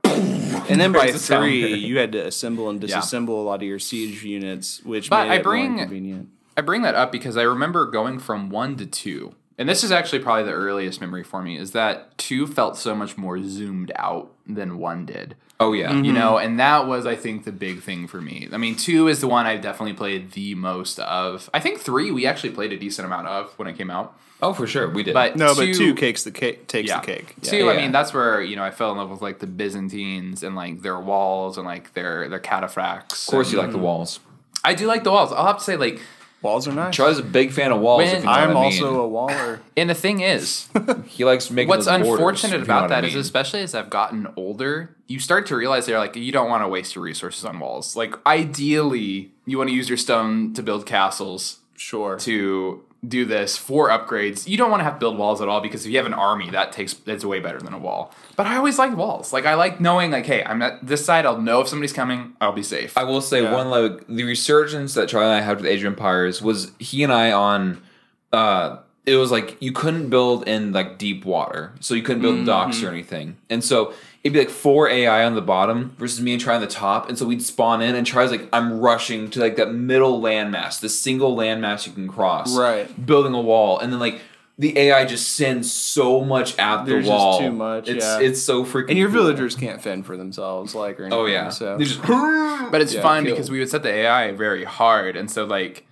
and then by the three, you had to assemble and disassemble yeah. a lot of your siege units, which but made I bring, it more inconvenient. I bring that up because I remember going from one to two, and this is actually probably the earliest memory for me. Is that two felt so much more zoomed out than one did. Oh, yeah. Mm-hmm. You know, and that was, I think, the big thing for me. I mean, two is the one I've definitely played the most of. I think three we actually played a decent amount of when it came out. Oh, for sure. We did. But no, two, but two cakes the cake, takes yeah. the cake. Yeah. Two, yeah. I mean, that's where, you know, I fell in love with, like, the Byzantines and, like, their walls and, like, their, their cataphracts. Of course and, you like the walls. I do like the walls. I'll have to say, like... Walls are nice. Charlie's a big fan of walls. When, if you know I'm what I also mean. a waller. And the thing is, he likes making. What's those borders, unfortunate about you know that I mean. is, especially as I've gotten older, you start to realize they're like you don't want to waste your resources on walls. Like ideally, you want to use your stone to build castles. Sure. To do this for upgrades. You don't want to have to build walls at all, because if you have an army, that takes it's way better than a wall. But I always like walls. Like, I like knowing, like, hey, I'm at this side. I'll know if somebody's coming. I'll be safe. I will say yeah. one, like, the resurgence that Charlie and I had with Age of Empires was he and I on... Uh, it was like you couldn't build in like deep water, so you couldn't build mm-hmm. docks or anything, and so it'd be like four A I on the bottom versus me and Try on the top, and so we'd spawn in and Try's like, I'm rushing to like that middle landmass, the single landmass you can cross, right? Building a wall, and then like the A I just sends so much at There's the wall. There's just too much. It's yeah. it's so freaking. And your cool. villagers can't fend for themselves, like or anything. Oh yeah. So. Just, but it's yeah, fun because we would set the A I very hard, and so like.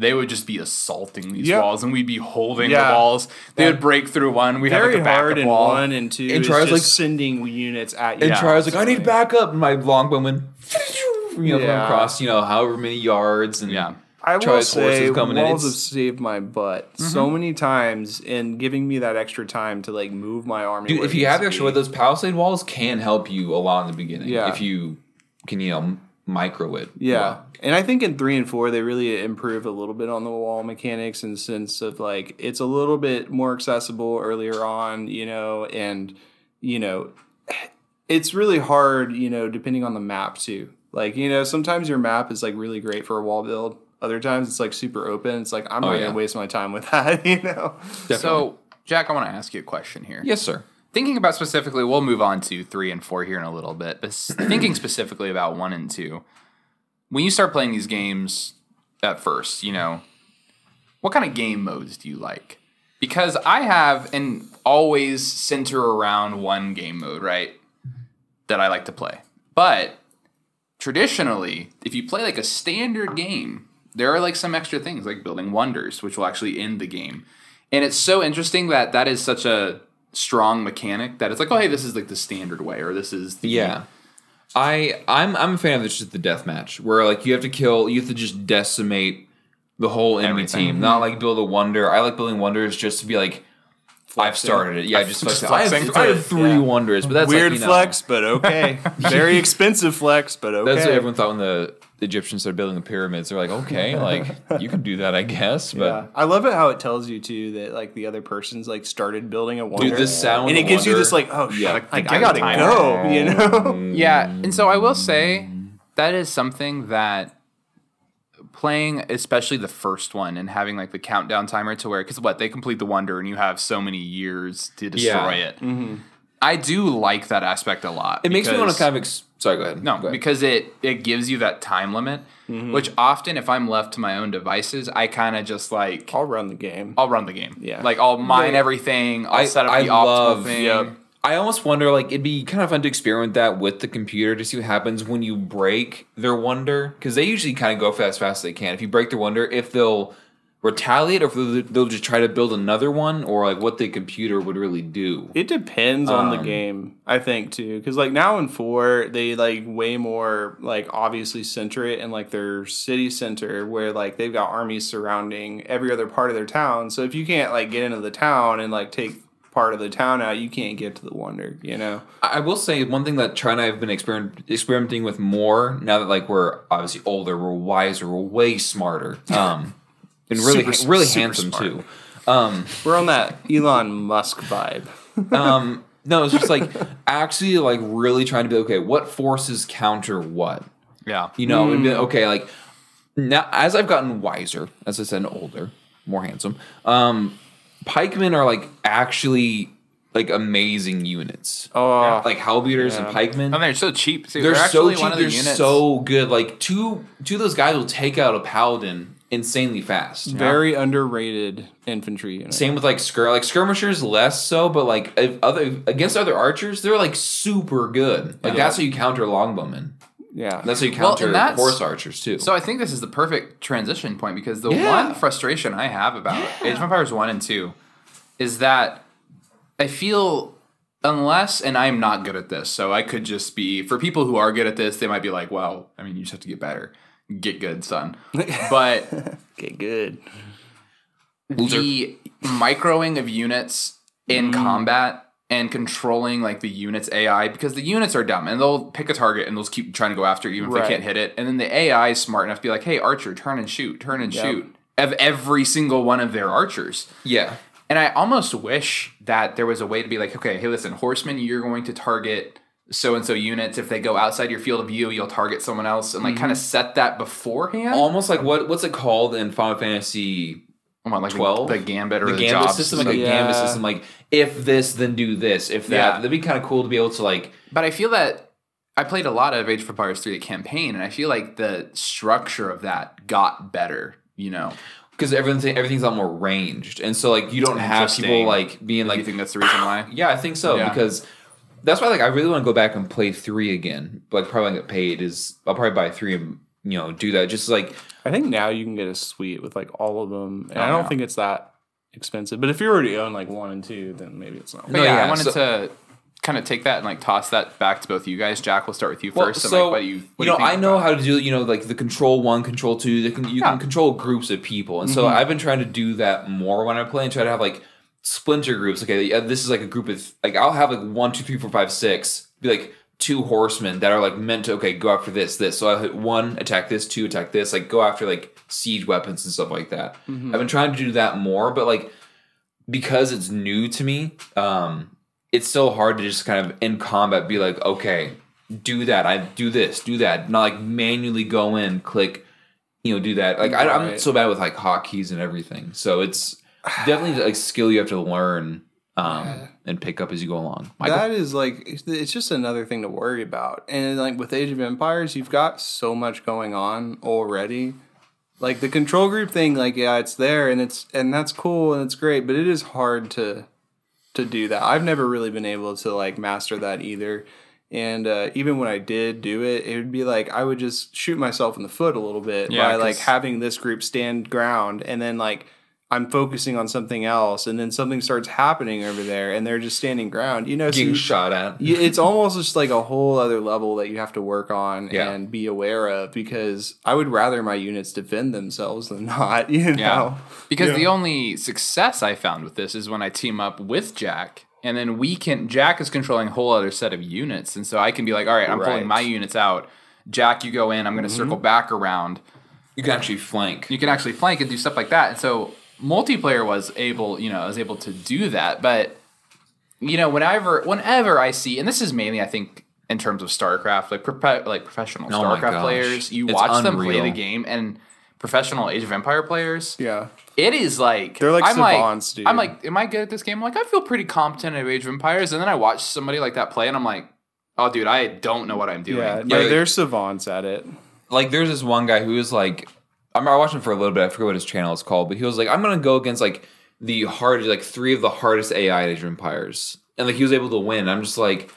They would just be assaulting these yep. walls, and we'd be holding yeah. the walls. They yeah. would break through one. We'd Very have like a backup wall. One and two. And Try was like sending units at you. And Try was like, I need backup. And my longbow went, you know, yeah. across, you know, however many yards. And yeah. I will say, walls have saved my butt mm-hmm. so many times in giving me that extra time to like move my army. Dude, if you have extra, those palisade walls can help you a lot in the beginning. Yeah. If you can, you know, micro it. Yeah. yeah. And I think in three and four, they really improved a little bit on the wall mechanics in the sense of, like, it's a little bit more accessible earlier on, you know, and, you know, it's really hard, you know, depending on the map, too. Like, you know, sometimes your map is, like, really great for a wall build. Other times it's, like, super open. It's like, I'm oh, not yeah. going to waste my time with that, you know? Definitely. So, Jack, I want to ask you a question here. Yes, sir. Thinking about specifically, we'll move on to three and four here in a little bit, but thinking specifically about one and two. When you start playing these games at first, you know, what kind of game modes do you like? Because I have and always center around one game mode, right, that I like to play. But traditionally, if you play like a standard game, there are like some extra things like building wonders, which will actually end the game. And it's so interesting that that is such a strong mechanic that it's like, oh, hey, this is like the standard way or this is the... Yeah. I, I'm I'm a fan of this, just the deathmatch, where like you have to kill, you have to just decimate the whole enemy Everything. team, not like build a wonder. I like building wonders just to be like, flexing. I've started it. Yeah, I just, just I, have, I have three yeah. wonders, but that's weird like, you know. flex, but okay. Very expensive flex, but okay. That's what everyone thought when the Egyptians started building the pyramids. They're like, okay, like you can do that, I guess. But yeah. I love it how it tells you too that like the other person's like started building a wonder, Dude, this sound and it gives wonder. you this like, oh shit, yeah, like, like, I gotta go, you know? Yeah, and so I will say that is something that playing, especially the first one, and having like the countdown timer to where because what they complete the wonder and you have so many years to destroy yeah. it. Mm-hmm. I do like that aspect a lot. It because, makes me want to kind of. Ex- Sorry, go ahead. No, go ahead. Because it, it gives you that time limit, mm-hmm. which often if I'm left to my own devices, I kind of just like... I'll run the game. I'll run the game. Yeah. Like, I'll mine yeah. everything. I'll I, set up I the love, optimal thing. Yep. I almost wonder, like, it'd be kind of fun to experiment that with the computer to see what happens when you break their wonder. Because they usually kind of go for as fast as they can. If you break their wonder, if they'll retaliate or if they'll, they'll just try to build another one or, like, what the computer would really do. It depends on um, the game, I think, too. Because, like, now in four, they, like, way more, like, obviously center it in, like, their city center where, like, they've got armies surrounding every other part of their town. So if you can't, like, get into the town and, like, take part of the town out, you can't get to the wonder, you know? I will say one thing that Try and I have been experiment, experimenting with more now that, like, we're obviously older, we're wiser, we're way smarter. Um... And really, super, really super handsome smart. too. Um, We're on that Elon Musk vibe. um, no, it's just like actually, like really trying to be okay. What forces counter what? Yeah, you know, mm. and be like, okay. Like now, as I've gotten wiser, as I said, older, more handsome, um, pikemen are like actually like amazing units. Oh, yeah. Like halberdiers yeah. and pikemen. I mean, they're so cheap. Too. They're, they're so cheap. One of they're units. so good. Like two, two of those guys will take out a paladin. Insanely fast. Very yeah. underrated infantry unit. Same with like skir like skirmishers less so, but like if other against other archers, they're like super good. Like yeah. that's how you counter longbowmen. Yeah. That's how you counter well, horse archers too. So I think this is the perfect transition point because the yeah. one frustration I have about yeah. Age of Empires one and two is that I feel unless, and I'm not good at this, so I could just be for people who are good at this, they might be like, well, I mean you just have to get better. Get good, son. But get good. The microing of units in mm. combat and controlling like the unit's A I, because the units are dumb and they'll pick a target and they'll keep trying to go after it even if right. they can't hit it. And then the A I is smart enough to be like, hey, archer, turn and shoot, turn and yep. shoot of every single one of their archers. Yeah. And I almost wish that there was a way to be like, okay, hey, listen, horsemen, you're going to target so-and-so units. If they go outside your field of view, you'll target someone else, and like mm-hmm. kind of set that beforehand. Almost like what what's it called in Final Fantasy What, like twelve? The, the gambit or the, the gambit job system, like yeah. a gambit system, like if this, then do this, if that. Yeah. That'd be kind of cool to be able to like. But I feel that I played a lot of Age of Empires three campaign, and I feel like the structure of that got better, you know, because everything's everything's a lot more ranged, and so like you don't have people like being like. You think that's the reason why? Yeah, I think so yeah. because that's why like I really want to go back and play three again. Like probably get paid is I'll probably buy three and you know do that just like. I think now you can get a suite with like all of them, and oh, I don't yeah. think it's that expensive. But if you already own like one and two, then maybe it's not. But no, yeah, yeah, I wanted so, to kind of take that and like toss that back to both you guys. Jack, we'll start with you well, first. So, and, like, what do you, what you know, do you I know how to do you know like the control one, control two. That can, you yeah. can control groups of people, and mm-hmm. so I've been trying to do that more when I play and try to have like splinter groups. Okay, this is like a group of like I'll have like one, two, three, four, five, six. Be like. Two horsemen that are like meant to okay go after this this so I hit one attack this two attack this like go after like siege weapons and stuff like that. Mm-hmm. I've been trying to do that more, but like because it's new to me, um, it's still hard to just kind of in combat be like okay do that I do this do that not like manually go in click you know do that like I, I'm so bad with like hotkeys and everything, so it's definitely like skill you have to learn. Um, yeah. And pick up as you go along. Michael? That is like, it's just another thing to worry about. And like with Age of Empires, you've got so much going on already. Like the control group thing, like, yeah, it's there and it's, and that's cool and it's great, but it is hard to, to do that. I've never really been able to like master that either. And uh, even when I did do it, it would be like, I would just shoot myself in the foot a little bit yeah, by like having this group stand ground and then like, I'm focusing on something else, and then something starts happening over there, and they're just standing ground. You know, so getting you, shot at. You, it's almost just like a whole other level that you have to work on yeah. and be aware of, because I would rather my units defend themselves than not. You know, yeah. because yeah. the only success I found with this is when I team up with Jack, and then we can. Jack is controlling a whole other set of units, and so I can be like, all right, I'm right. pulling my units out. Jack, you go in. I'm going to mm-hmm. circle back around. You can actually flank. You can actually flank and do stuff like that, and so. Multiplayer was able, you know, I was able to do that, but you know, whenever, whenever I see, and this is mainly, I think, in terms of StarCraft, like prof- like professional oh StarCraft players, you it's watch unreal. Them play the game, and professional Age of Empire players, yeah, it is like they're like I'm savants, like, dude. I'm like, am I good at this game? I'm like, I feel pretty competent at Age of Empires, and then I watch somebody like that play, and I'm like, oh, dude, I don't know what I'm doing. Yeah, like, yeah they're savants at it. Like, there's this one guy who is like. I remember I watched him for a little bit. I forget what his channel is called, but he was like, I'm going to go against like the hard, like three of the hardest A I Age of Empires. And like, he was able to win. I'm just like,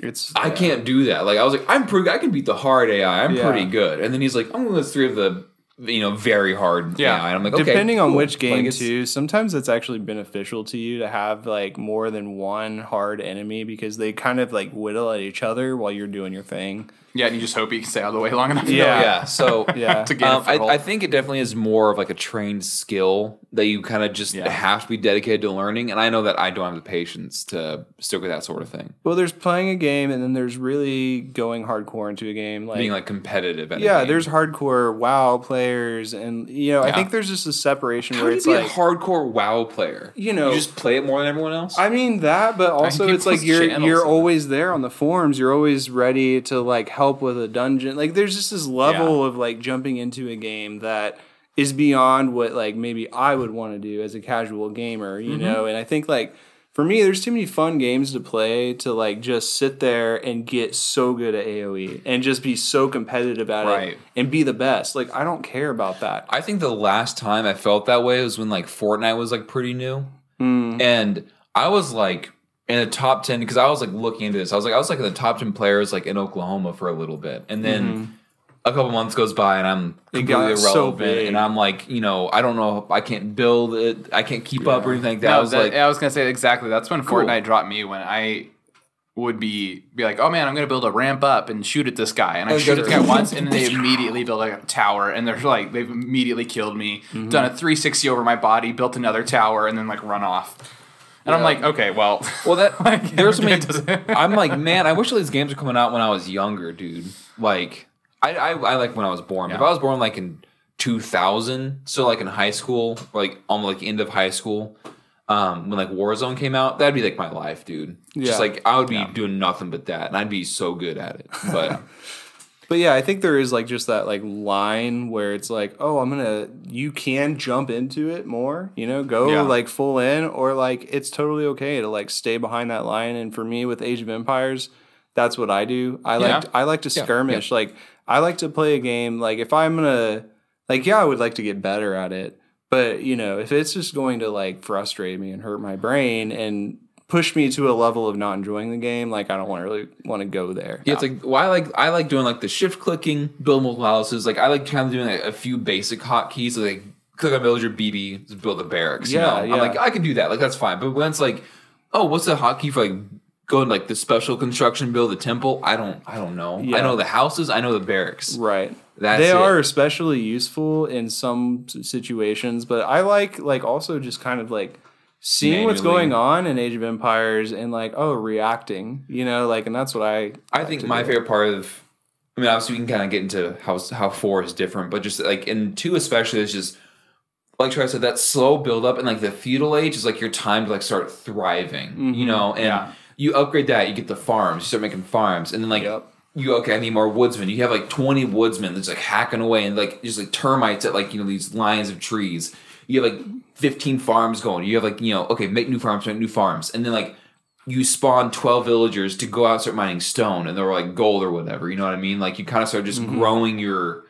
it's, I yeah. can't do that. Like, I was like, I'm pretty, I can beat the hard A I. I'm yeah. pretty good. And then he's like, I'm going to three of the, you know, very hard yeah. A I. And I'm like, okay, depending cool. on which game like too, sometimes it's actually beneficial to you to have like more than one hard enemy, because they kind of like whittle at each other while you're doing your thing. Yeah, and you just hope you can stay all the way long enough. Yeah, yeah. So yeah, to um, I, I think it definitely is more of like a trained skill that you kind of just yeah. have to be dedicated to learning. And I know that I don't have the patience to stick with that sort of thing. Well, there's playing a game, and then there's really going hardcore into a game, like being like competitive. At yeah, a game. There's hardcore WoW players, and you know, yeah. I think there's just a separation How where do it's you be like a hardcore WoW player. You know, you just play it more than everyone else. I mean that, but also it's like you're you're always there on the forums. You're always ready to like. Help with a dungeon. Like there's just this level yeah. of like jumping into a game that is beyond what like maybe I would want to do as a casual gamer, you mm-hmm. know? And I think like for me, there's too many fun games to play to like just sit there and get so good at AoE and just be so competitive at right. it and be the best. Like I don't care about that. I think the last time I felt that way was when like Fortnite was like pretty new. Mm. And I was like, in the top ten, because I was like looking into this, I was like, I was like in the top ten players like in Oklahoma for a little bit, and then mm-hmm. a couple months goes by, and I'm completely irrelevant, so and I'm like, you know, I don't know, I can't build it, I can't keep yeah. up or anything like that. No, I was that, like, I was gonna say exactly that's when cool. Fortnite dropped me when I would be be like, oh man, I'm gonna build a ramp up and shoot at this guy, and I oh, shoot at this guy once, and then they immediately build like a tower, and they're like, they've immediately killed me, mm-hmm. done a three sixty over my body, built another tower, and then like run off. And yeah. I'm like, okay, well, well, that like, there's me. I'm like, man, I wish all these games were coming out when I was younger, dude. Like, I, I, I like when I was born. Yeah. If I was born like in two thousand, so like in high school, like on like end of high school, um, when like Warzone came out, that'd be like my life, dude. Yeah. Just like I would be yeah. doing nothing but that, and I'd be so good at it. But. But yeah, I think there is like just that like line where it's like, oh, I'm gonna, you can jump into it more, you know, go yeah. like full in, or like it's totally okay to like stay behind that line. And for me with Age of Empires, that's what I do. I yeah. like I like to skirmish. Yeah. Yeah. Like I like to play a game. Like if I'm gonna, like yeah, I would like to get better at it. But you know, if it's just going to like frustrate me and hurt my brain and push me to a level of not enjoying the game, like I don't want to really want to go there. Yeah, it's like, well, I like I like doing like the shift clicking, build multiple houses. Like I like kind of doing like, a few basic hotkeys, so, like click on villager B B, build a barracks. Yeah, you know? Yeah, I'm like I can do that. Like that's fine. But when it's like, oh, what's the hotkey for like going like the special construction, build a temple? I don't I don't know. Yeah. I know the houses. I know the barracks. Right. That's they it. Are especially useful in some situations. But I like like also just kind of like. Seeing manually. What's going on in Age of Empires and like, oh, reacting, you know, like, and that's what I, I like think my do. Favorite part of, I mean, obviously we can kind of get into how, how four is different, but just like in two, especially it's just like Trey said, that slow build up and like the feudal age is like your time to like start thriving, mm-hmm. you know, and yeah. you upgrade that, you get the farms, you start making farms and then like, yep. you, okay, I need more woodsmen. You have like twenty woodsmen that's like hacking away and like, just like termites at like, you know, these lines of trees. You have like fifteen farms going. You have like, you know, okay, make new farms, make new farms. And then like you spawn twelve villagers to go out and start mining stone and they're like gold or whatever. You know what I mean? Like you kind of start just mm-hmm. growing your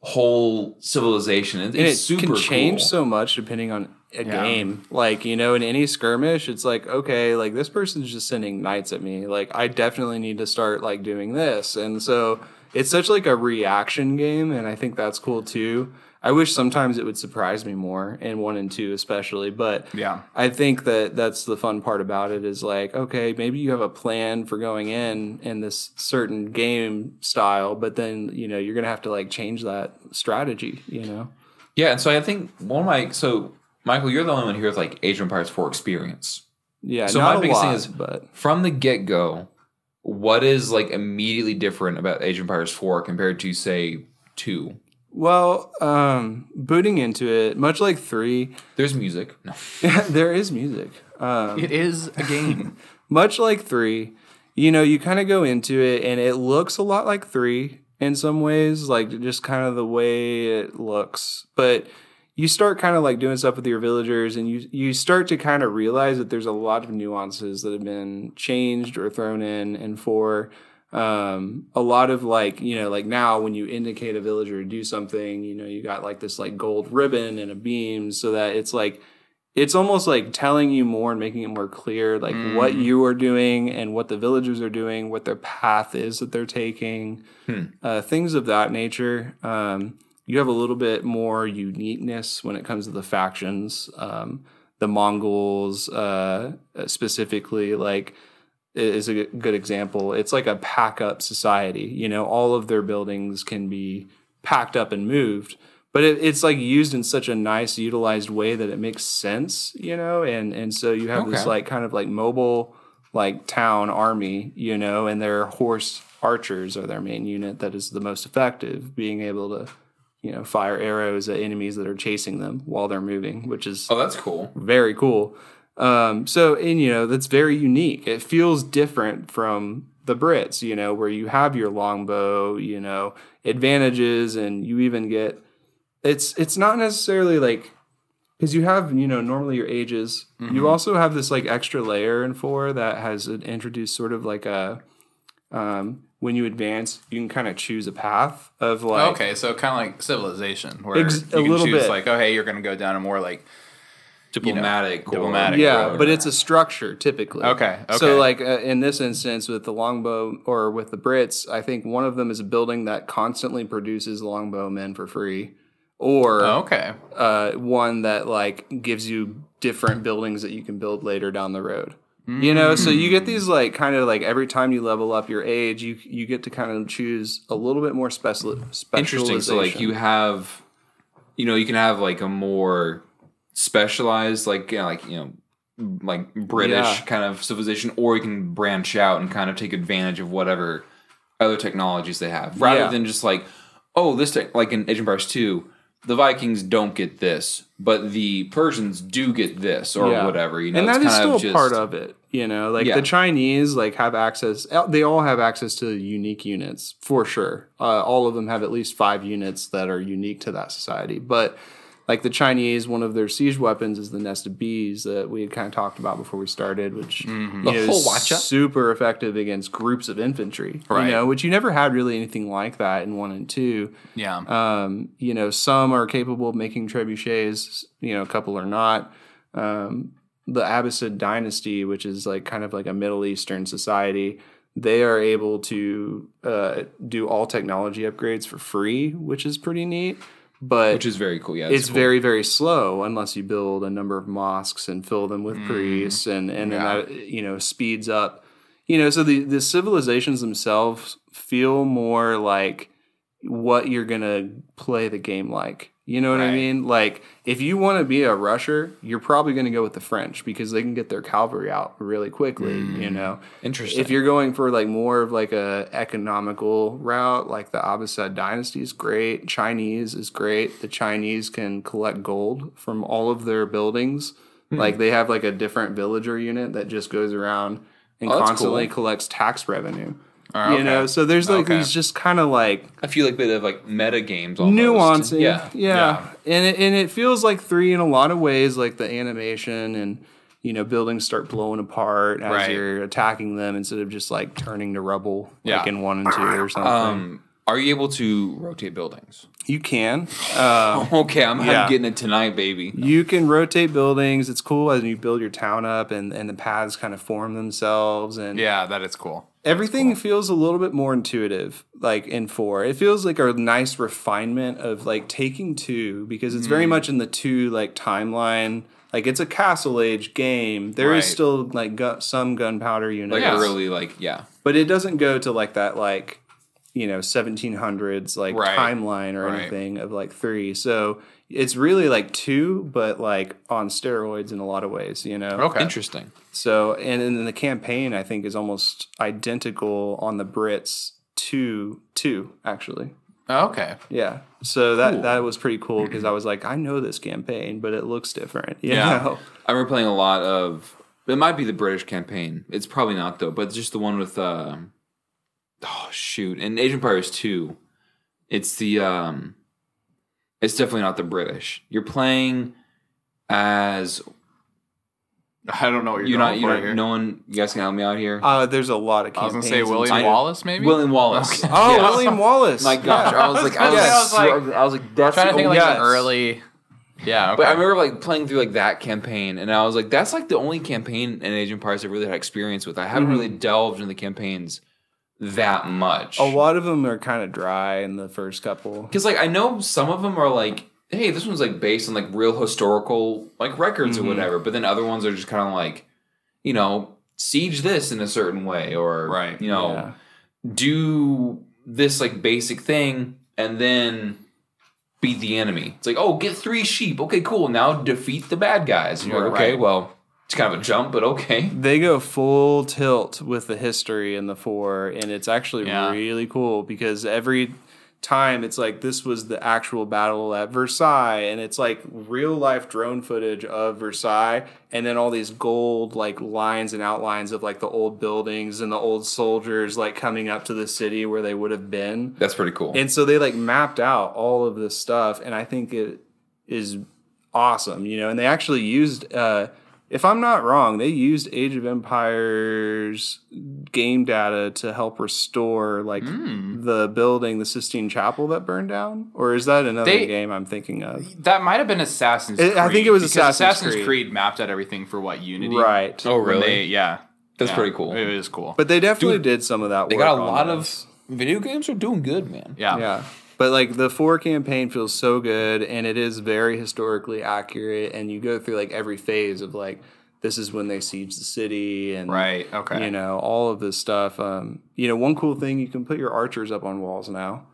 whole civilization. It's, and it's it super can change cool. so much depending on a yeah. game. Like, you know, in any skirmish, it's like, okay, like this person's just sending knights at me. Like I definitely need to start like doing this. And so it's such like a reaction game. And I think that's cool too. I wish sometimes it would surprise me more in one and two especially, but yeah. I think that that's the fun part about it is like, okay, maybe you have a plan for going in in this certain game style, but then, you know, you're going to have to like change that strategy, you know? Yeah. And so I think one of my, so Michael, you're the only one here with like Age of Empires four experience. Yeah. So not my biggest lot, thing is but... from the get go, what is like immediately different about Age of Empires four compared to say two? Well, um, booting into it, much like three... There's music. No. There is music. Um, it is a game. Much like three, you know, you kind of go into it, and it looks a lot like three in some ways, like just kind of the way it looks. But you start kind of like doing stuff with your villagers, and you, you start to kind of realize that there's a lot of nuances that have been changed or thrown in in four... Um, a lot of like, you know, like now when you indicate a villager to do something, you know, you got like this like gold ribbon and a beam so that it's like, it's almost like telling you more and making it more clear, like mm. what you are doing and what the villagers are doing, what their path is that they're taking, hmm. uh, things of that nature. Um, you have a little bit more uniqueness when it comes to the factions, um, the Mongols, uh, specifically like, is a good example. It's like a pack up society, you know, all of their buildings can be packed up and moved, but it, it's like used in such a nice utilized way that it makes sense, you know? And, and so you have okay. this like kind of like mobile, like town army, you know, and their horse archers are their main unit. That is the most effective, being able to, you know, fire arrows at enemies that are chasing them while they're moving, which is, oh, that's cool. Very cool. Um, so, and, you know, that's very unique. It feels different from the Brits, you know, where you have your longbow, you know, advantages, and you even get, it's, it's not necessarily like, cause you have, you know, normally your ages, mm-hmm. you also have this like extra layer in four that has introduced sort of like a, um, when you advance, you can kind of choose a path of like, okay. So kind of like Civilization where ex- you can a little choose bit. Like, oh, hey, you're going to go down a more like. Diplomatic, you know, diplomatic, yeah, or, but it's a structure typically. Okay, okay. So like uh, in this instance with the longbow or with the Brits, I think one of them is a building that constantly produces longbow men for free, or oh, okay, uh, one that like gives you different buildings that you can build later down the road. Mm. You know, so you get these like kind of like every time you level up your age, you you get to kind of choose a little bit more special. Interesting. So like you have, you know, you can have like a more. Specialized, like you know, like you know, like British yeah. kind of civilization, or you can branch out and kind of take advantage of whatever other technologies they have, rather yeah. than just like, oh, this tech, like in Age of Empires two, the Vikings don't get this, but the Persians do get this, or yeah. whatever. You know, and that it's is kind still of just, part of it. You know, like yeah. the Chinese, like have access. They all have access to unique units for sure. Uh, all of them have at least five units that are unique to that society. But like the Chinese, one of their siege weapons is the nest of bees that we had kind of talked about before we started, which mm-hmm. you know, is super effective against groups of infantry. Right. You know, which you never had really anything like that in one and two. Yeah. Um. You know, some are capable of making trebuchets. You know, a couple are not. Um. The Abbasid dynasty, which is like kind of like a Middle Eastern society, they are able to uh, do all technology upgrades for free, which is pretty neat. But which is very cool. Yeah, it's cool. very very slow unless you build a number of mosques and fill them with mm. priests, and and yeah. then that, you know, speeds up. You know, so the the civilizations themselves feel more like what you're gonna play the game like. You know what right. I mean? Like, if you want to be a rusher, you're probably going to go with the French because they can get their cavalry out really quickly, mm. you know? Interesting. If you're going for, like, more of, like, a economical route, like the Abbasid dynasty is great. Chinese is great. The Chinese can collect gold from all of their buildings. Mm. Like, they have, like, a different villager unit that just goes around and oh, constantly cool. collects tax revenue. Right, you okay. know, so there's like okay. these just kind of like I feel like a bit of like meta games, almost. Nuancing, yeah, yeah, yeah. and it, and it feels like three in a lot of ways, like the animation and you know buildings start blowing apart as right. you're attacking them instead of just like turning to rubble, yeah. like in one and two or something. Um, are you able to rotate buildings? You can. Uh, okay, I'm, yeah. I'm getting it tonight, baby. No. You can rotate buildings. It's cool as you build your town up and and the paths kind of form themselves and yeah, that is cool. Everything cool. feels a little bit more intuitive, like in four. It feels like a nice refinement of like taking two because it's mm. very much in the two like timeline. Like it's a castle age game. There right. is still like gu- some gunpowder units. Like yes. really like yeah, but it doesn't go to like that like you know seventeen hundreds like right. timeline or right. anything of like three. So it's really like two, but like on steroids in a lot of ways, you know? Okay. Interesting. So, and then the campaign, I think, is almost identical on the Brits to two, actually. Oh, okay. Yeah. So that, cool. that was pretty cool because I was like, I know this campaign, but it looks different. You yeah. know? I remember playing a lot of, it might be the British campaign. It's probably not, though, but it's just the one with, um, oh, shoot. In Age of Empires two, it's the, um, it's definitely not the British. You're playing as I don't know what you're, you're going not, for you're here. No one, you guys can help me out here. Uh, there's a lot of campaigns. I was going to say William Wallace, maybe? William Wallace. Okay. Oh, yeah. William Wallace. My gosh. I was like, I was, I was like, I was like, that's trying to think like an early. Yeah, okay. But I remember like playing through like that campaign, and I was like, that's like the only campaign in Age of Empires I really had experience with. I haven't mm-hmm. really delved into the campaigns that much. A lot of them are kind of dry in the first couple. Because, like, I know some of them are like, hey, this one's, like, based on, like, real historical, like, records mm-hmm. or whatever. But then other ones are just kind of like, you know, siege this in a certain way or, right. you know, yeah. do this, like, basic thing and then beat the enemy. It's like, oh, get three sheep. Okay, cool. Now defeat the bad guys. And you're like, okay, right. well... It's kind of a jump, but okay. They go full tilt with the history in the four, and it's actually yeah. really cool because every time it's like this was the actual battle at Versailles, and it's like real-life drone footage of Versailles, and then all these gold like lines and outlines of like the old buildings and the old soldiers like coming up to the city where they would have been. That's pretty cool. And so they like mapped out all of this stuff, and I think it is awesome, you know. And they actually used... uh If I'm not wrong, they used Age of Empires game data to help restore like mm. the building, the Sistine Chapel that burned down. Or is that another they, game I'm thinking of? That might have been Assassin's Creed. It, I think it was Assassin's, Assassin's Creed. Creed mapped out everything for what, Unity? Right. Oh, really? They, yeah. That's yeah, pretty cool. It is cool. But they definitely Dude, did some of that work. They got a lot this. of video games are doing good, man. Yeah. Yeah. But, like, the four campaign feels so good, and it is very historically accurate, and you go through, like, every phase of, like, this is when they siege the city and, right. okay. you know, all of this stuff. Um, you know, one cool thing, you can put your archers up on walls now.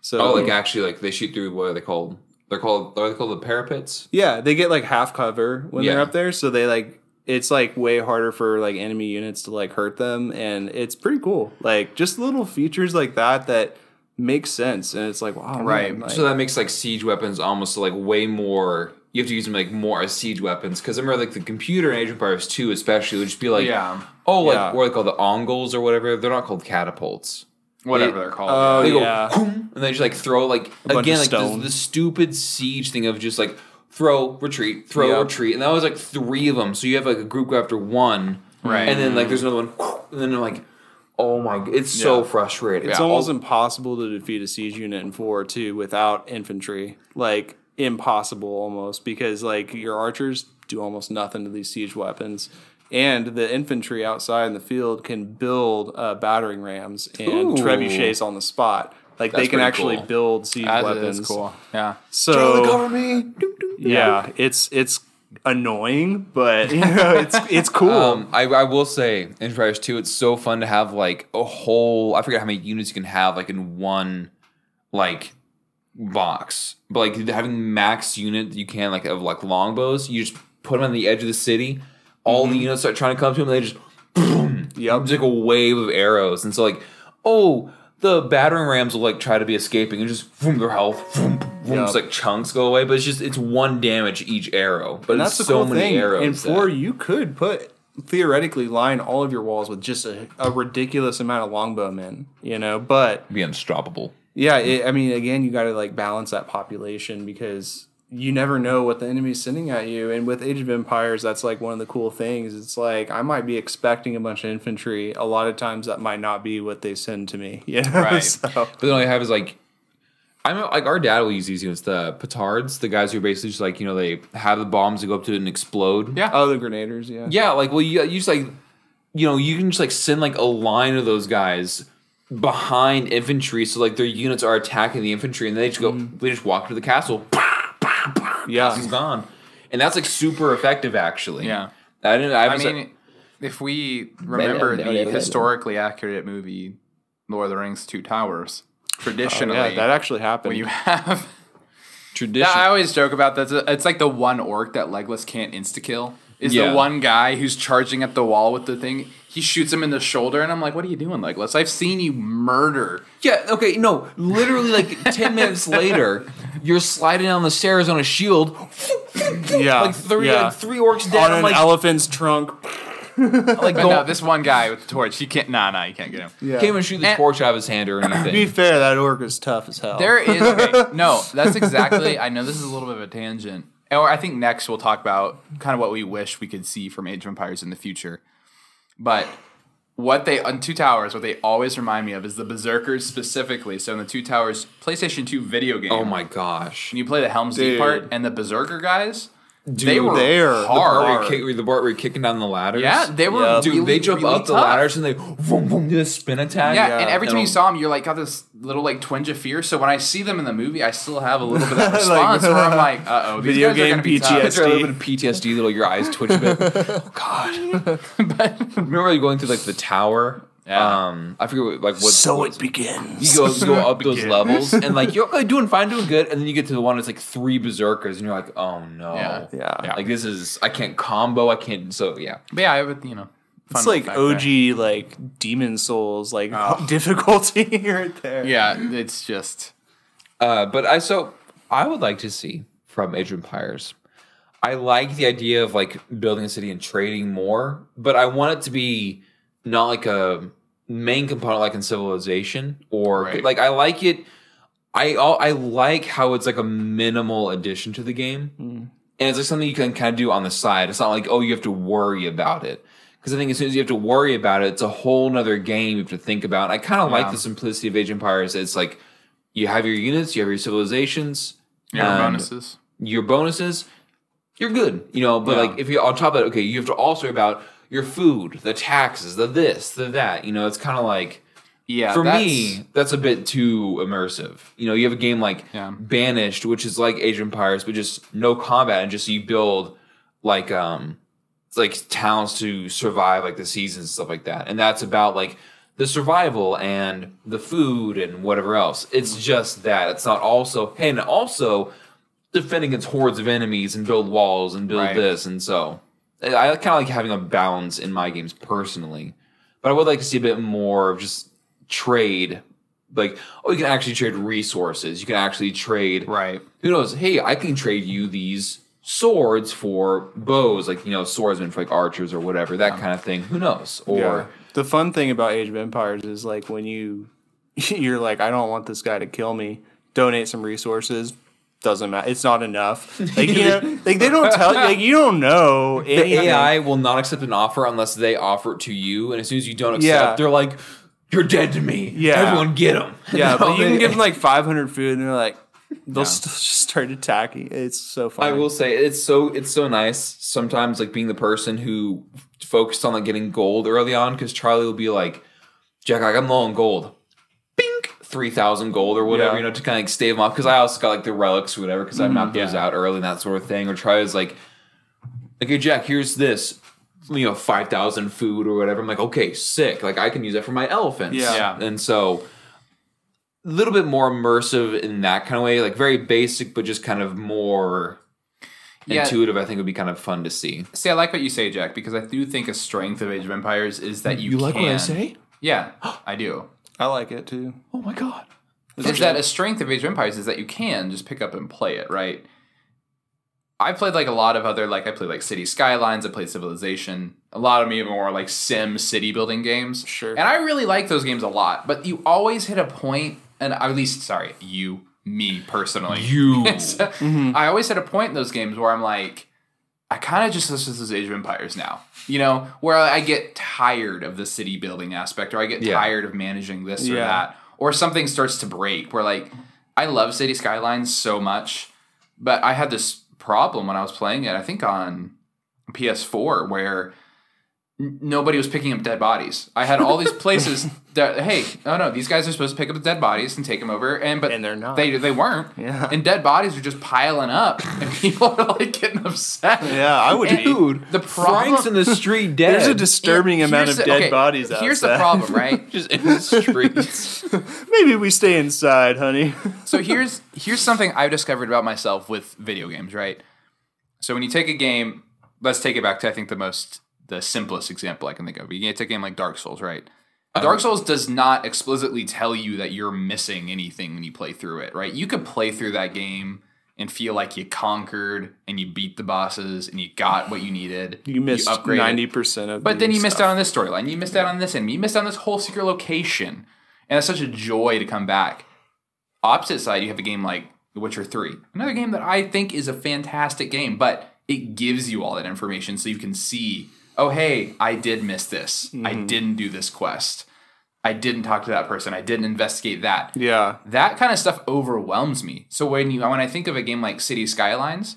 So, oh, like, actually, like, they shoot through, what are they called? They're called, are they called the parapets? Yeah, they get, like, half cover when yeah. they're up there, so they, like... it's like way harder for like enemy units to like hurt them, and it's pretty cool. Like just little features like that that makes sense, and it's like wow, right. Man, like, so that makes like siege weapons almost like way more. You have to use them like more as siege weapons, because I remember like the computer in Age of Empires two especially would just be like, yeah. oh, like yeah. what are they called, the ongles or whatever? They're not called catapults. Whatever it, they're called. Oh, they go, yeah. and they just like throw like a again like the, the stupid siege thing of just like throw retreat throw yeah. retreat, and that was like three of them. So you have like a group go after one, right? And then like there's another one, and then like oh my, it's yeah. so frustrating. It's yeah. almost All, impossible to defeat a siege unit in four too without infantry. Like impossible almost, because like your archers do almost nothing to these siege weapons. And the infantry outside in the field can build uh, battering rams and Ooh. trebuchets on the spot. Like That's they can actually cool. build siege As weapons. That's cool. Yeah. So cover me. Do, do, yeah, do. it's it's annoying, but you know, it's it's cool. Um, I I will say, in Empires two, it's so fun to have like a whole. I forget how many units you can have like in one like box, but like having max unit you can like of like longbows. You just put them on the edge of the city. All mm-hmm. the units start trying to come to him, and they just boom. Yep. It's like a wave of arrows. And so, like, oh, the battering rams will, like, try to be escaping and just boom, their health. Boom, boom, yep. Just, like, chunks go away. But it's just, it's one damage each arrow. But and it's that's so cool many thing. arrows. In four, you could put, theoretically, line all of your walls with just a, a ridiculous amount of longbowmen, you know? But. Be unstoppable. Yeah. It, I mean, again, you got to, like, balance that population because. You never know what the enemy's sending at you. And with Age of Empires, that's like one of the cool things. It's like I might be expecting a bunch of infantry. A lot of times that might not be what they send to me. You know? Right. So. But then all you have is like I'm like our dad will use these units, the petards, the guys who are basically just like, you know, they have the bombs that go up to it and explode. Yeah. Oh, the grenaders, yeah. Yeah, like well you, you just like you know, you can just like send like a line of those guys behind infantry, so like their units are attacking the infantry and they just go mm. they just walk to the castle. Yeah, he's gone, and that's like super effective, actually. Yeah, I didn't. I, I mean, like, if we remember the historically accurate movie *Lord of the Rings: Two Towers*, traditionally, oh, yeah, that actually happened. When you have tradition, I always joke about that. It's like the one orc that Legolas can't insta kill. Is yeah. the one guy who's charging at the wall with the thing. He shoots him in the shoulder, and I'm like, what are you doing, Legolas? I've seen you murder. Yeah, okay, no. Literally, like, ten minutes later, you're sliding down the stairs on a shield. Yeah. Like, three yeah. like three orcs down. On an like, elephant's trunk. Like but no, this one guy with the torch, he can't, nah, nah, you can't get him. Yeah. Can't even shoot the and, torch out of his hand or anything. To be fair, that orc is tough as hell. There is, okay, no, that's exactly, I know this is a little bit of a tangent. Or I think next we'll talk about kind of what we wish we could see from Age of Empires in the future. But what they on Two Towers, what they always remind me of is the Berserkers specifically. So in the Two Towers PlayStation two video game. Oh my gosh. And you play the Helm's Deep part and the Berserker guys. Dude, they were they are hard. The bar, the bar were kicking down the ladders. Yeah, they were. Yep. Dude, really, they jump really up the tough. ladders and they vroom, vroom, do a spin attack. Yeah, yeah. And every time and you saw them, you're like got this little like twinge of fear. So when I see them in the movie, I still have a little bit of response like, where I'm like, uh oh, video guys game are be P T S D. Tough. A little bit of P T S D, little your eyes twitch a bit. Oh God! But remember you going through like the tower. Yeah. Um, I forget what, like what. So it begins. You go, you go up those levels, and like you're okay, doing fine, doing good, and then you get to the one that's like three berserkers, and you're like, oh no, yeah, yeah. Like this is I can't combo, I can't. So yeah, but yeah, I would, you know, it's like O G there. Like Demon's Souls like oh. difficulty right there. Yeah, it's just. Uh, but I so I would like to see from Age of Empires. I like the idea of like building a city and trading more, but I want it to be not like a main component like in Civilization or right. like I like it I I like how it's like a minimal addition to the game mm. and it's like something you can kind of do on the side. It's not like oh you have to worry about it, because I think as soon as you have to worry about it, it's a whole nother game you have to think about. And I kind of yeah. like the simplicity of Age of Empires. It's like you have your units, you have your civilizations, your bonuses your bonuses you're good, you know. But yeah. like if you're on top of it, okay, you have to also about your food, the taxes, the this, the that. You know, it's kind of like, yeah. for that's, me, that's a bit too immersive. You know, you have a game like yeah. Banished, which is like Age of Empires, but just no combat, and just you build like um like towns to survive like the seasons and stuff like that. And that's about like the survival and the food and whatever else. It's just that. It's not also and also defend against hordes of enemies and build walls and build right. this and so. I kind of like having a balance in my games personally, but I would like to see a bit more of just trade. Like, oh, you can actually trade resources. You can actually trade. Right. Who knows? Hey, I can trade you these swords for bows, like, you know, swordsmen for like archers or whatever, that yeah. kind of thing. Who knows? Or yeah. the fun thing about Age of Empires is like when you you're like, I don't want this guy to kill me. Donate some resources. Doesn't matter. It's not enough. Like, you know, like they don't tell you. Like, you don't know. Anything. The A I will not accept an offer unless they offer it to you. And as soon as you don't accept, yeah. they're like, "You're dead to me." Yeah, everyone get them. Yeah, but you can give them like five hundred food, and they're like, they'll yeah. still just start attacking. It's so funny. I will say it's so it's so nice sometimes. Like being the person who focused on like getting gold early on, because Charlie will be like, "Jack, like I'm low on gold." three thousand gold or whatever, yeah. you know, to kind of like stave them off. Because I also got like the relics or whatever, because mm-hmm. I knocked those yeah. out early and that sort of thing. Or try is like, like, hey, Jack, here's this, you know, five thousand food or whatever. I'm like, okay, sick. Like, I can use that for my elephants. Yeah. yeah. And so a little bit more immersive in that kind of way, like very basic, but just kind of more yeah. intuitive, I think would be kind of fun to see. See, I like what you say, Jack, because I do think a strength of Age of Empires is that you, you can. You like what I say? Yeah, I do. I like it, too. Oh, my God. Is, is that a strength of Age of Empires is that you can just pick up and play it, right? I've played, like, a lot of other, like, I played, like, City Skylines. I played Civilization. A lot of me more, like, sim city building games. Sure. And I really like those games a lot. But you always hit a point, and at least, sorry, you, me, personally. You. so, mm-hmm. I always hit a point in those games where I'm like, I kind of just listen to Age of Empires now, you know, where I get tired of the city building aspect, or I get yeah. tired of managing this yeah. or that, or something starts to break where like, I love City Skylines so much, but I had this problem when I was playing it, I think on P S four, where n- nobody was picking up dead bodies. I had all these places that, hey, oh no, these guys are supposed to pick up the dead bodies and take them over. And, but and they're not. They, they weren't. Yeah. And dead bodies are just piling up. People are like getting upset. Yeah, I would. Dude, the problem, Frank's in the street dead. There's a disturbing it, amount of the, dead okay, bodies out there. Here's outside. The problem, right? Just in the streets. Maybe we stay inside, honey. So here's here's something I've discovered about myself with video games, right? So when you take a game, let's take it back to I think the most the simplest example I can think of. You can take a game like Dark Souls, right? Dark Souls does not explicitly tell you that you're missing anything when you play through it, right? You could play through that game and feel like you conquered and you beat the bosses and you got what you needed. You missed you upgraded, ninety percent of it. But then you stuff. missed out on this storyline. You missed yeah. out on this enemy. You missed out on this whole secret location. And it's such a joy to come back. Opposite side, you have a game like The Witcher three. Another game that I think is a fantastic game, but it gives you all that information so you can see, oh, hey, I did miss this. Mm-hmm. I didn't do this quest. I didn't talk to that person. I didn't investigate that. Yeah. That kind of stuff overwhelms me. So when you when I think of a game like City Skylines,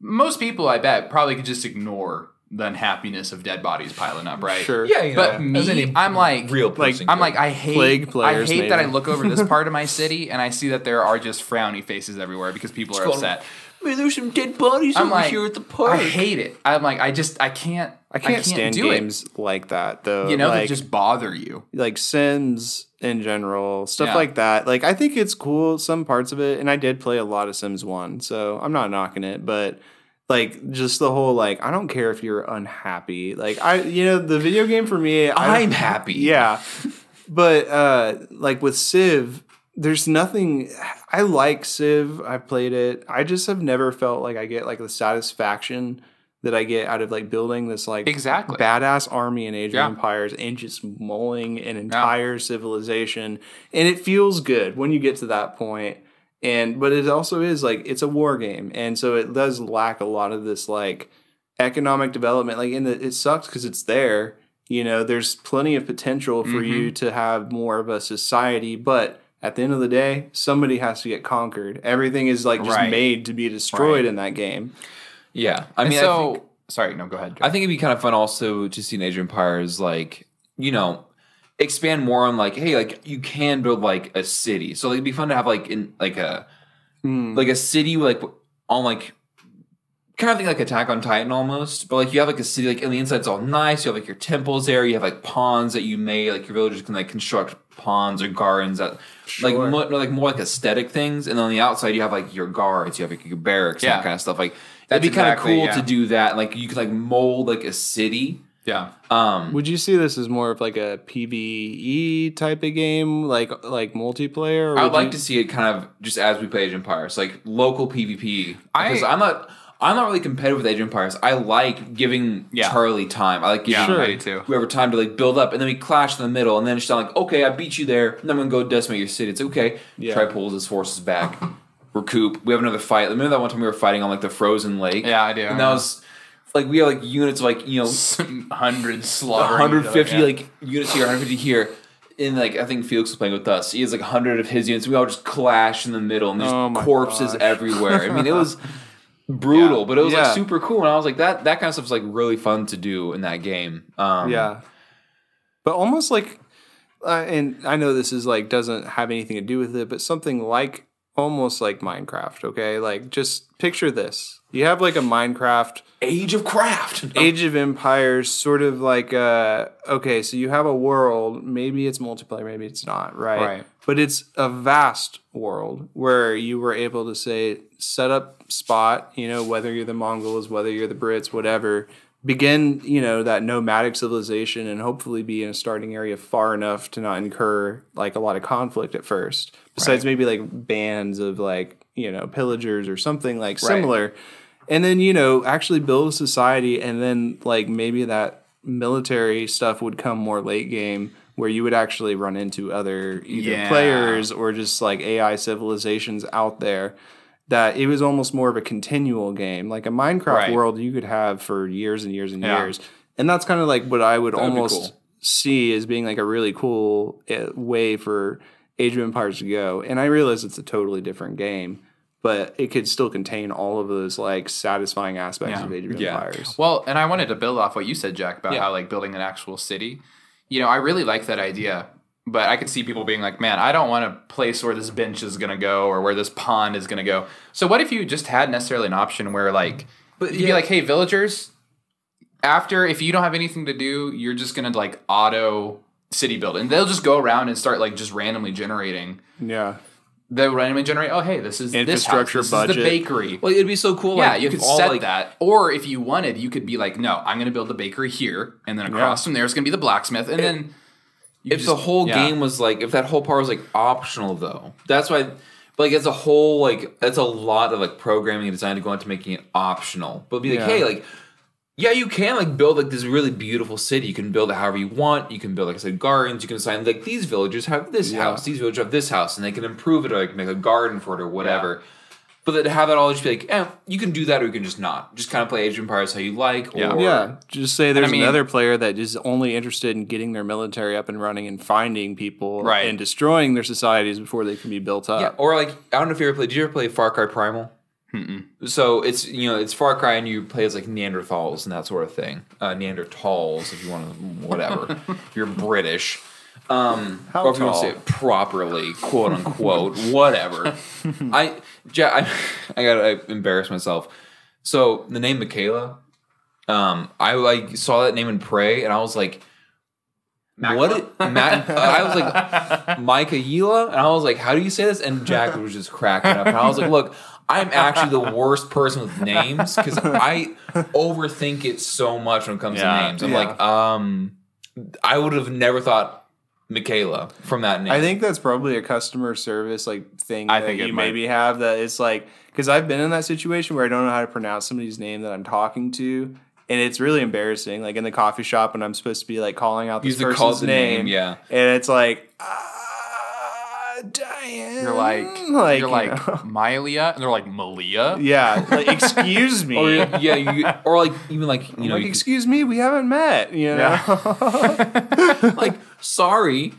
most people, I bet, probably could just ignore the unhappiness of dead bodies piling up, right? Sure. Yeah, you know, but me, I'm like, real like I'm like, I hate, Plague players, I hate that I look over this part of my city and I see that there are just frowny faces everywhere because people are upset. Man, there's some dead bodies I'm over like, here at the park. I hate it. I'm like, I just, I can't, I can't, I can't stand do games it. Like that, though. You know, like, they just bother you. Like Sims in general, stuff yeah. like that. Like, I think it's cool, some parts of it, and I did play a lot of Sims one, so I'm not knocking it, but like, just the whole, like, I don't care if you're unhappy. Like, I, you know, the video game for me, I'm I, happy. Yeah. But, uh, like, with Civ, there's nothing. I like Civ. I played it. I just have never felt like I get like the satisfaction that I get out of like building this like exactly. badass army in Age of yeah. Empires and just mulling an entire yeah. civilization. And it feels good when you get to that point. And but it also is like it's a war game, and so it does lack a lot of this like economic development. Like in the it sucks because it's there. You know, there's plenty of potential for mm-hmm. you to have more of a society, but at the end of the day, somebody has to get conquered. Everything is like just right. made to be destroyed right. in that game. Yeah. I mean, so, I think, sorry, no, go ahead, Joe. I think it'd be kind of fun also to see in Age of Empires, like, you know, expand more on like, hey, like you can build like a city. So like, it'd be fun to have like in like a, mm. like a city, like on like kind of think like Attack on Titan almost, but like you have like a city, like in the inside it's all nice. You have like your temples there. You have like ponds that you may, like your villagers can like construct ponds or gardens that sure. like more, like more like aesthetic things. And then on the outside you have like your guards, you have like your barracks, yeah. and that kind of stuff. Like that'd be exactly, kind of cool yeah. to do that. Like you could like mold like a city. Yeah. Um, would you see this as more of like a P V E type of game, like like multiplayer? Or I'd like you... to see it kind of just as we play Age of Empires, like local P V P. Because I, I'm not. I'm not really competitive with Age of Empires. I like giving yeah. Charlie time. I like giving yeah, sure. like, whoever time to like build up, and then we clash in the middle, and then it's not like, okay, I beat you there, and then I'm gonna go decimate your city. It's like, okay. Yeah. Try pulls his forces back, recoup. We have another fight. Remember that one time we were fighting on like the frozen lake? Yeah, I do. And I that was like we have like units of, like you know, hundred slaughter, one hundred fifty though, yeah. like units here, one hundred fifty here. And like I think Felix was playing with us. He has like one hundred of his units. We all just clash in the middle, and there's oh corpses gosh. everywhere. I mean, it was. Brutal, yeah. but it was yeah. like super cool, and I was like, that that kind of stuff is like really fun to do in that game. Um, yeah, but almost like, uh, and I know this is like doesn't have anything to do with it, but something like almost like Minecraft. Okay, like just picture this: you have like a Minecraft, Age of Craft, no. Age of Empires, sort of like uh okay, so you have a world. Maybe it's multiplayer, maybe it's not, right? Right. But it's a vast world where you were able to say set up. Spot, you know, whether you're the Mongols, whether you're the Brits, whatever, begin, you know, that nomadic civilization and hopefully be in a starting area far enough to not incur like a lot of conflict at first, besides right. maybe like bands of like, you know, pillagers or something like similar. Right. And then, you know, actually build a society, and then like maybe that military stuff would come more late game, where you would actually run into other either yeah. players or just like A I civilizations out there. That it was almost more of a continual game. Like a Minecraft right. world you could have for years and years and yeah. years. And that's kind of like what I would That'd almost cool. see as being like a really cool way for Age of Empires to go. And I realize it's a totally different game, but it could still contain all of those like satisfying aspects yeah. of Age of yeah. Empires. Well, and I wanted to build off what you said, Jack, about yeah. how like building an actual city. You know, I really like that idea. But I could see people being like, man, I don't want a place where this bench is going to go or where this pond is going to go. So what if you just had necessarily an option where, like, but, you'd yeah. be like, hey, villagers, after, if you don't have anything to do, you're just going to, like, auto city build. And they'll just go around and start, like, just randomly generating. Yeah. They'll randomly generate, oh, hey, this is this house. This budget. Is the bakery. Well, it'd be so cool. Yeah, like, you could all, set like, that. Or if you wanted, you could be like, no, I'm going to build the bakery here. And then across yeah. from there is going to be the blacksmith. And it, then... You if just, the whole yeah. game was like, if that whole part was like optional though, that's why, like as a whole, like that's a lot of like programming and design to go into making it optional. But be like, yeah. hey, like, yeah, you can like build like this really beautiful city. You can build it however you want. You can build, like I said, gardens. You can assign like these villagers have this yeah. house, these villagers have this house, and they can improve it or like make a garden for it or whatever. Yeah. But then to have it all just be like, eh, you can do that or you can just not. Just kind of play Age of Empires how you like. Or, yeah. yeah, just say there's I mean, another player that is only interested in getting their military up and running and finding people right. and destroying their societies before they can be built up. Yeah, or like, I don't know if you ever played, did you ever play Far Cry Primal? Mm-mm. So it's, you know, it's Far Cry and you play as like Neanderthals and that sort of thing. Uh, Neanderthals, if you want to, whatever. If you're British. Um, How or if you want to say it properly, quote unquote, whatever. I, ja- I I gotta embarrass myself. So the name Michaela, um, I like saw that name in Prey, and I was like, Mac- what? It, Mac- I was like, Michaela, and I was like, how do you say this? And Jack was just cracking up, and I was like, look, I'm actually the worst person with names because I overthink it so much when it comes yeah, to names. I'm yeah. like, um, I would have never thought. Michaela from that name. I think that's probably a customer service like thing I that think you maybe have that it's like because I've been in that situation where I don't know how to pronounce somebody's name that I'm talking to, and it's really embarrassing. Like in the coffee shop, and I'm supposed to be like calling out this Use person's the name, name, yeah, and it's like, ah, Diane. You're like, like you're like you know. Mylia, and they're like Malia. Yeah, like, excuse me. Or yeah, you, or like even like you I'm know, like, you excuse could, me, we haven't met. You know, yeah. like. Sorry,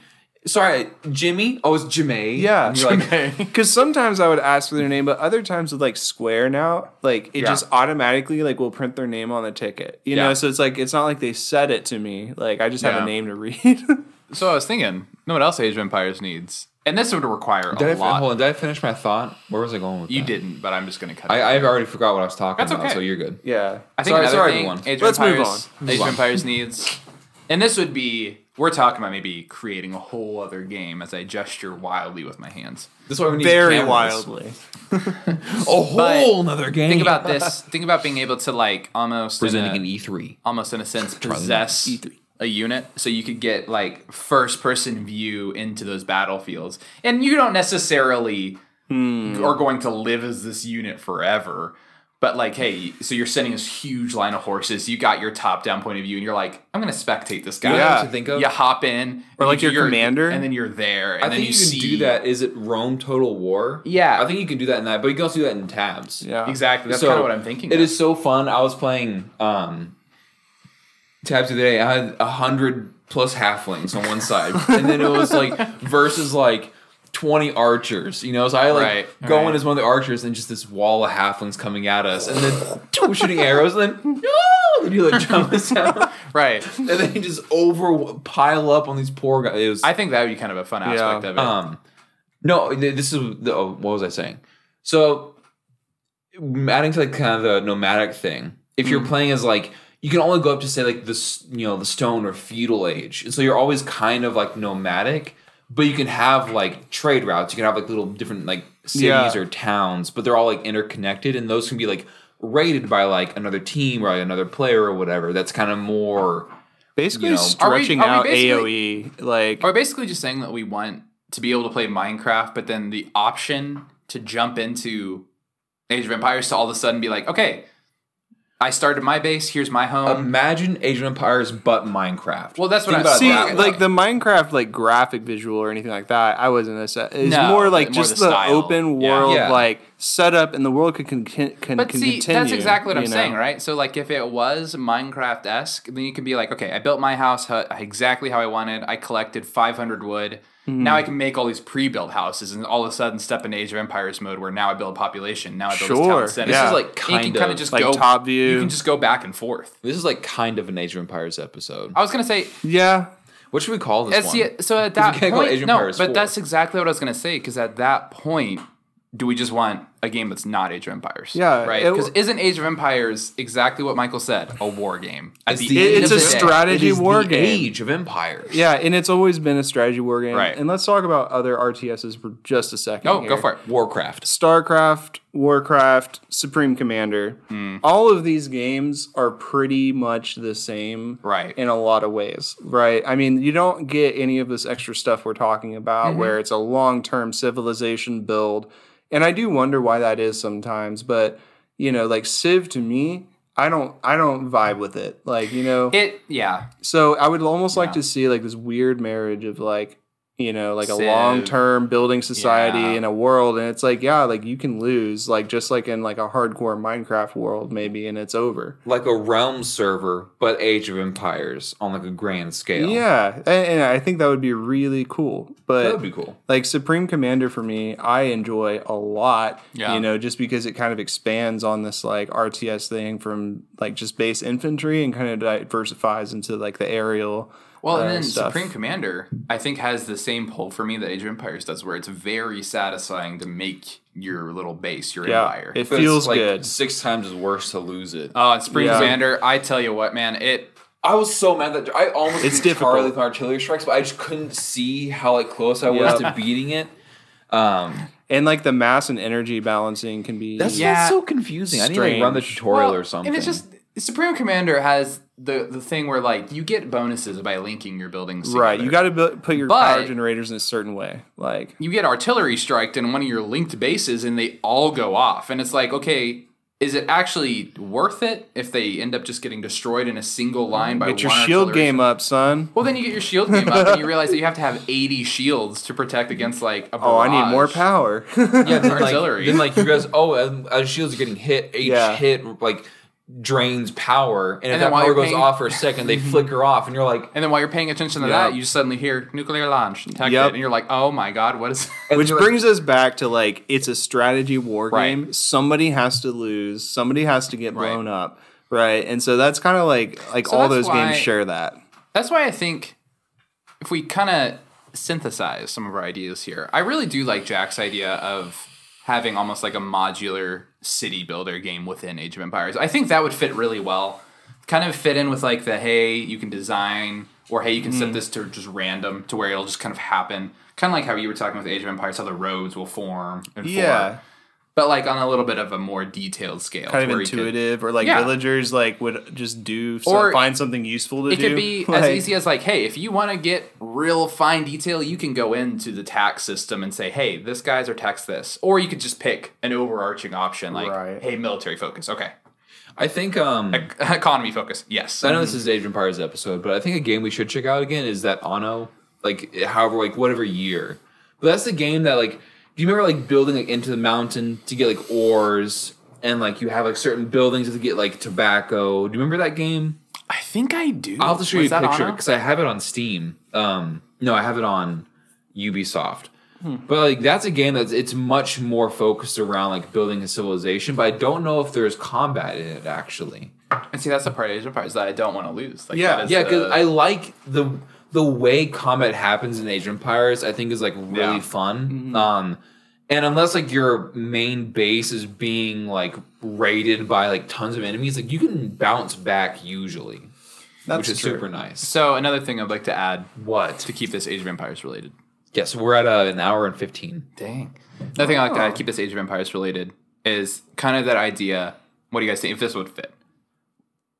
sorry, Jimmy. Oh, it's Jimmy. Yeah, Jimmy. Because sometimes I would ask for their name, but other times with like Square now, like it yeah. just automatically like will print their name on the ticket. You yeah. know, so it's like it's not like they said it to me. Like I just have yeah. a name to read. So I was thinking, you know what else Age of Empires needs? And this would require did a I, lot. Hold on, did I finish my thought? Where was I going with you that? You didn't, but I'm just going to cut it. I, I already forgot what I was talking That's about, okay. so you're good. Yeah. I think sorry, another sorry, thing, everyone. Age of Let's Empires, move on. Age of Empires needs, and this would be, we're talking about maybe creating a whole other game as I gesture wildly with my hands. This is why we need Very cameras. wildly. a whole but other game. Think about this. Think about being able to like almost- Presenting in a, an E three. Almost in a sense possess- E three. A unit, so you could get like first person view into those battlefields, and you don't necessarily hmm. are going to live as this unit forever, but like, hey, so you're sending this huge line of horses, you got your top down point of view, and you're like, I'm gonna spectate this guy. Yeah, you, think of? you hop in, or like you your, your commander, and then you're there. And I then think you, you can see... do that. Is it Rome Total War? Yeah, I think you can do that in that, but you can also do that in tabs. Yeah, exactly. That's so kind of what I'm thinking. It of. is so fun. I was playing. um Tabs of the day, I had one hundred plus halflings on one side. And then it was like versus like twenty archers, you know? So I like right, go right. in as one of the archers and just this wall of halflings coming at us. And then shooting arrows and then, oh! And you like jump us out. Right. And then you just over pile up on these poor guys. It was, I think that would be kind of a fun aspect yeah. of it. Um, no, this is, the, oh, what was I saying? So adding to like kind of the nomadic thing, if you're mm. playing as like, you can only go up to say like this, you know, the stone or feudal age. And so you're always kind of like nomadic, but you can have like trade routes. You can have like little different like cities yeah. or towns, but they're all like interconnected. And those can be like raided by like another team or like, another player or whatever. That's kind of more basically you know, stretching are we, are we out A O E. Like, are we basically just saying that we want to be able to play Minecraft, but then the option to jump into Age of Empires to all of a sudden be like, okay, I started my base. Here's my home. Imagine Age of Empires, but Minecraft. Well, that's what I'm see. That. Like the Minecraft, like graphic visual or anything like that. I wasn't a set. It's no, more like more just the, the open world, yeah. Yeah. like setup, and the world could con- con- can but see, continue. That's exactly what I'm know? saying, right? So, like, if it was Minecraft esque, then you could be like, okay, I built my house exactly how I wanted. I collected five hundred wood. Mm. Now I can make all these pre-built houses, and all of a sudden step into Age of Empires mode, where now I build a population, now I build sure. this town center. Yeah. This is like kind, you can kind of just like go, top view. You can just go back and forth. This is like kind of an Age of Empires episode. I was gonna say, yeah. What should we call this one? The, so at that point, Age of no, Empires but four. That's exactly what I was gonna say. Because at that point, do we just want a game that's not Age of Empires? Yeah, right. Because isn't Age of Empires exactly what Michael said? A war game. At it's the the, end it's of a the strategy it is war the game. Age of Empires. Yeah, and it's always been a strategy war game. Right. And let's talk about other R T Ses for just a second. Oh, here. Go for it. Warcraft, StarCraft, Warcraft, Supreme Commander. Mm. All of these games are pretty much the same, right? In a lot of ways, right? I mean, you don't get any of this extra stuff we're talking about, mm-hmm. where it's a long-term civilization build. And I do wonder why that is sometimes, but you know, like Civ to me, I don't, I don't vibe with it. Like you know, it yeah. So I would almost yeah. like to see like this weird marriage of like you know, like Civ. a long-term building society yeah. in a world, and it's like yeah, like you can lose, like just like in like a hardcore Minecraft world maybe, and it's over. Like a realm server, but Age of Empires on like a grand scale. Yeah, and, and I think that would be really cool. But that would be cool. Like Supreme Commander for me, I enjoy a lot. Yeah. You know, just because it kind of expands on this like R T S thing from like just base infantry and kind of diversifies into like the aerial. Well, and then stuff. Supreme Commander, I think, has the same pull for me that Age of Empires does, where it's very satisfying to make your little base, your yeah, empire. It but feels like good. Six times as worse to lose it. Oh, and Supreme yeah. Commander, I tell you what, man, it. I was so mad that I almost it's beat Charlie with artillery strikes, but I just couldn't see how like close I was yeah. to beating it. Um, and like the mass and energy balancing can be that's yeah, so confusing. Strange. I need to like, run the tutorial well, or something. And it's just Supreme Commander has. The the thing where, like, you get bonuses by linking your buildings together. Right, you got to bu- put your but power generators in a certain way. Like you get artillery striked in one of your linked bases, and they all go off. And it's like, okay, is it actually worth it if they end up just getting destroyed in a single line by one artillery? Get your shield game up, son. Well, then you get your shield game up, and you realize that you have to have eighty shields to protect against, like, a barrage. Oh, I need more power. yeah, then, artillery. Like, then, like, you guys, oh, as shields are getting hit, each yeah. hit, like... drains power, and, and if that power goes paying, off for a second, they flicker off, and you're like... And then while you're paying attention to yeah. that, you suddenly hear nuclear launch, detected, yep. and you're like, oh my god, what is... Which brings like, us back to, like, it's a strategy war right. game. Somebody has to lose. Somebody has to get blown right. up, right? And so that's kind of like, like so all those why, games share that. That's why I think if we kind of synthesize some of our ideas here. I really do like Jack's idea of having almost like a modular city builder game within Age of Empires. I think that would fit really well. Kind of fit in with like the, hey, you can design, or hey, you can mm. set this to just random, to where it'll just kind of happen. Kind of like how you were talking with Age of Empires, how the roads will form and yeah. form. But like on a little bit of a more detailed scale. Kind of intuitive, could, or like yeah. villagers like would just do, or so find something useful to it do. It could be like, as easy as like, hey, if you want to get real fine detail, you can go into the tax system and say, hey, this guy's our tax this. Or you could just pick an overarching option like, right. hey, military focus. Okay. I think... Um, e- economy focus, yes. I know this is Age of Empires episode, but I think a game we should check out again is that Anno, like however, like whatever year. But that's the game that like... Do you remember like building like into the mountain to get like ores, and like you have like certain buildings to get like tobacco? Do you remember that game? I think I do. I'll have to show Was you a picture because I have it on Steam. Um, no, I have it on Ubisoft. Hmm. But like that's a game that's it's much more focused around like building a civilization. But I don't know if there's combat in it actually. And see, that's the part of Age of Empires that I don't want to lose. Like, yeah, yeah, because the... I like the. The way combat happens in Age of Empires, I think, is like really yeah. fun. Mm-hmm. Um, and unless like your main base is being like raided by like tons of enemies, like you can bounce back usually, That's which is true. super nice. So another thing I'd like to add, what to keep this Age of Empires related? Yes, yeah, so we're at uh, an hour and fifteen. Dang. Another oh. thing I like to add, keep this Age of Empires related, is kind of that idea. What do you guys think if this would fit?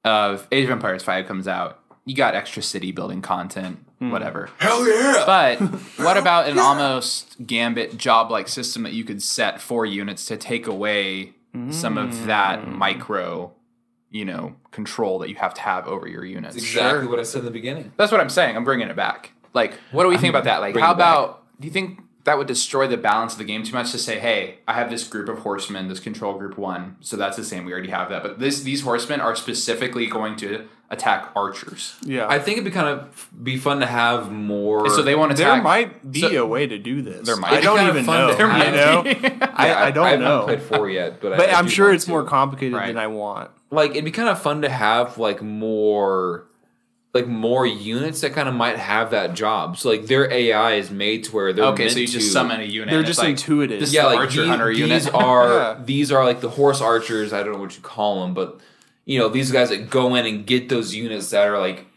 Of uh, Age of Empires five comes out. You got extra city building content, mm. whatever. Hell yeah! But what about an yeah. almost gambit job-like system that you could set for units to take away mm. some of that micro, you know, control that you have to have over your units? That's exactly sure. what I said in the beginning. That's what I'm saying. I'm bringing it back. Like, what do we I'm think about that? Like, how about, do you think that would destroy the balance of the game too much to say, hey, I have this group of horsemen, this control group one, so that's the same. We already have that. But this these horsemen are specifically going to... attack archers. Yeah, I think it'd be kind of be fun to have more. So they want to. There might be so, a way to do this. There might. I don't even know. There might. Yeah, I, I don't I haven't know. Played four yet, but, but I, I'm I sure it's to. more complicated right. than I want. Like it'd be kind of fun to have like more, like more units that kind of might have that job. So like their A I is made to where they're okay. Meant so you just to, summon a unit. They're just like, intuitive. This yeah, is the like archer these, hunter these unit. are yeah. these are like the horse archers. I don't know what you call them, but. You know, these guys that go in and get those units that are, like,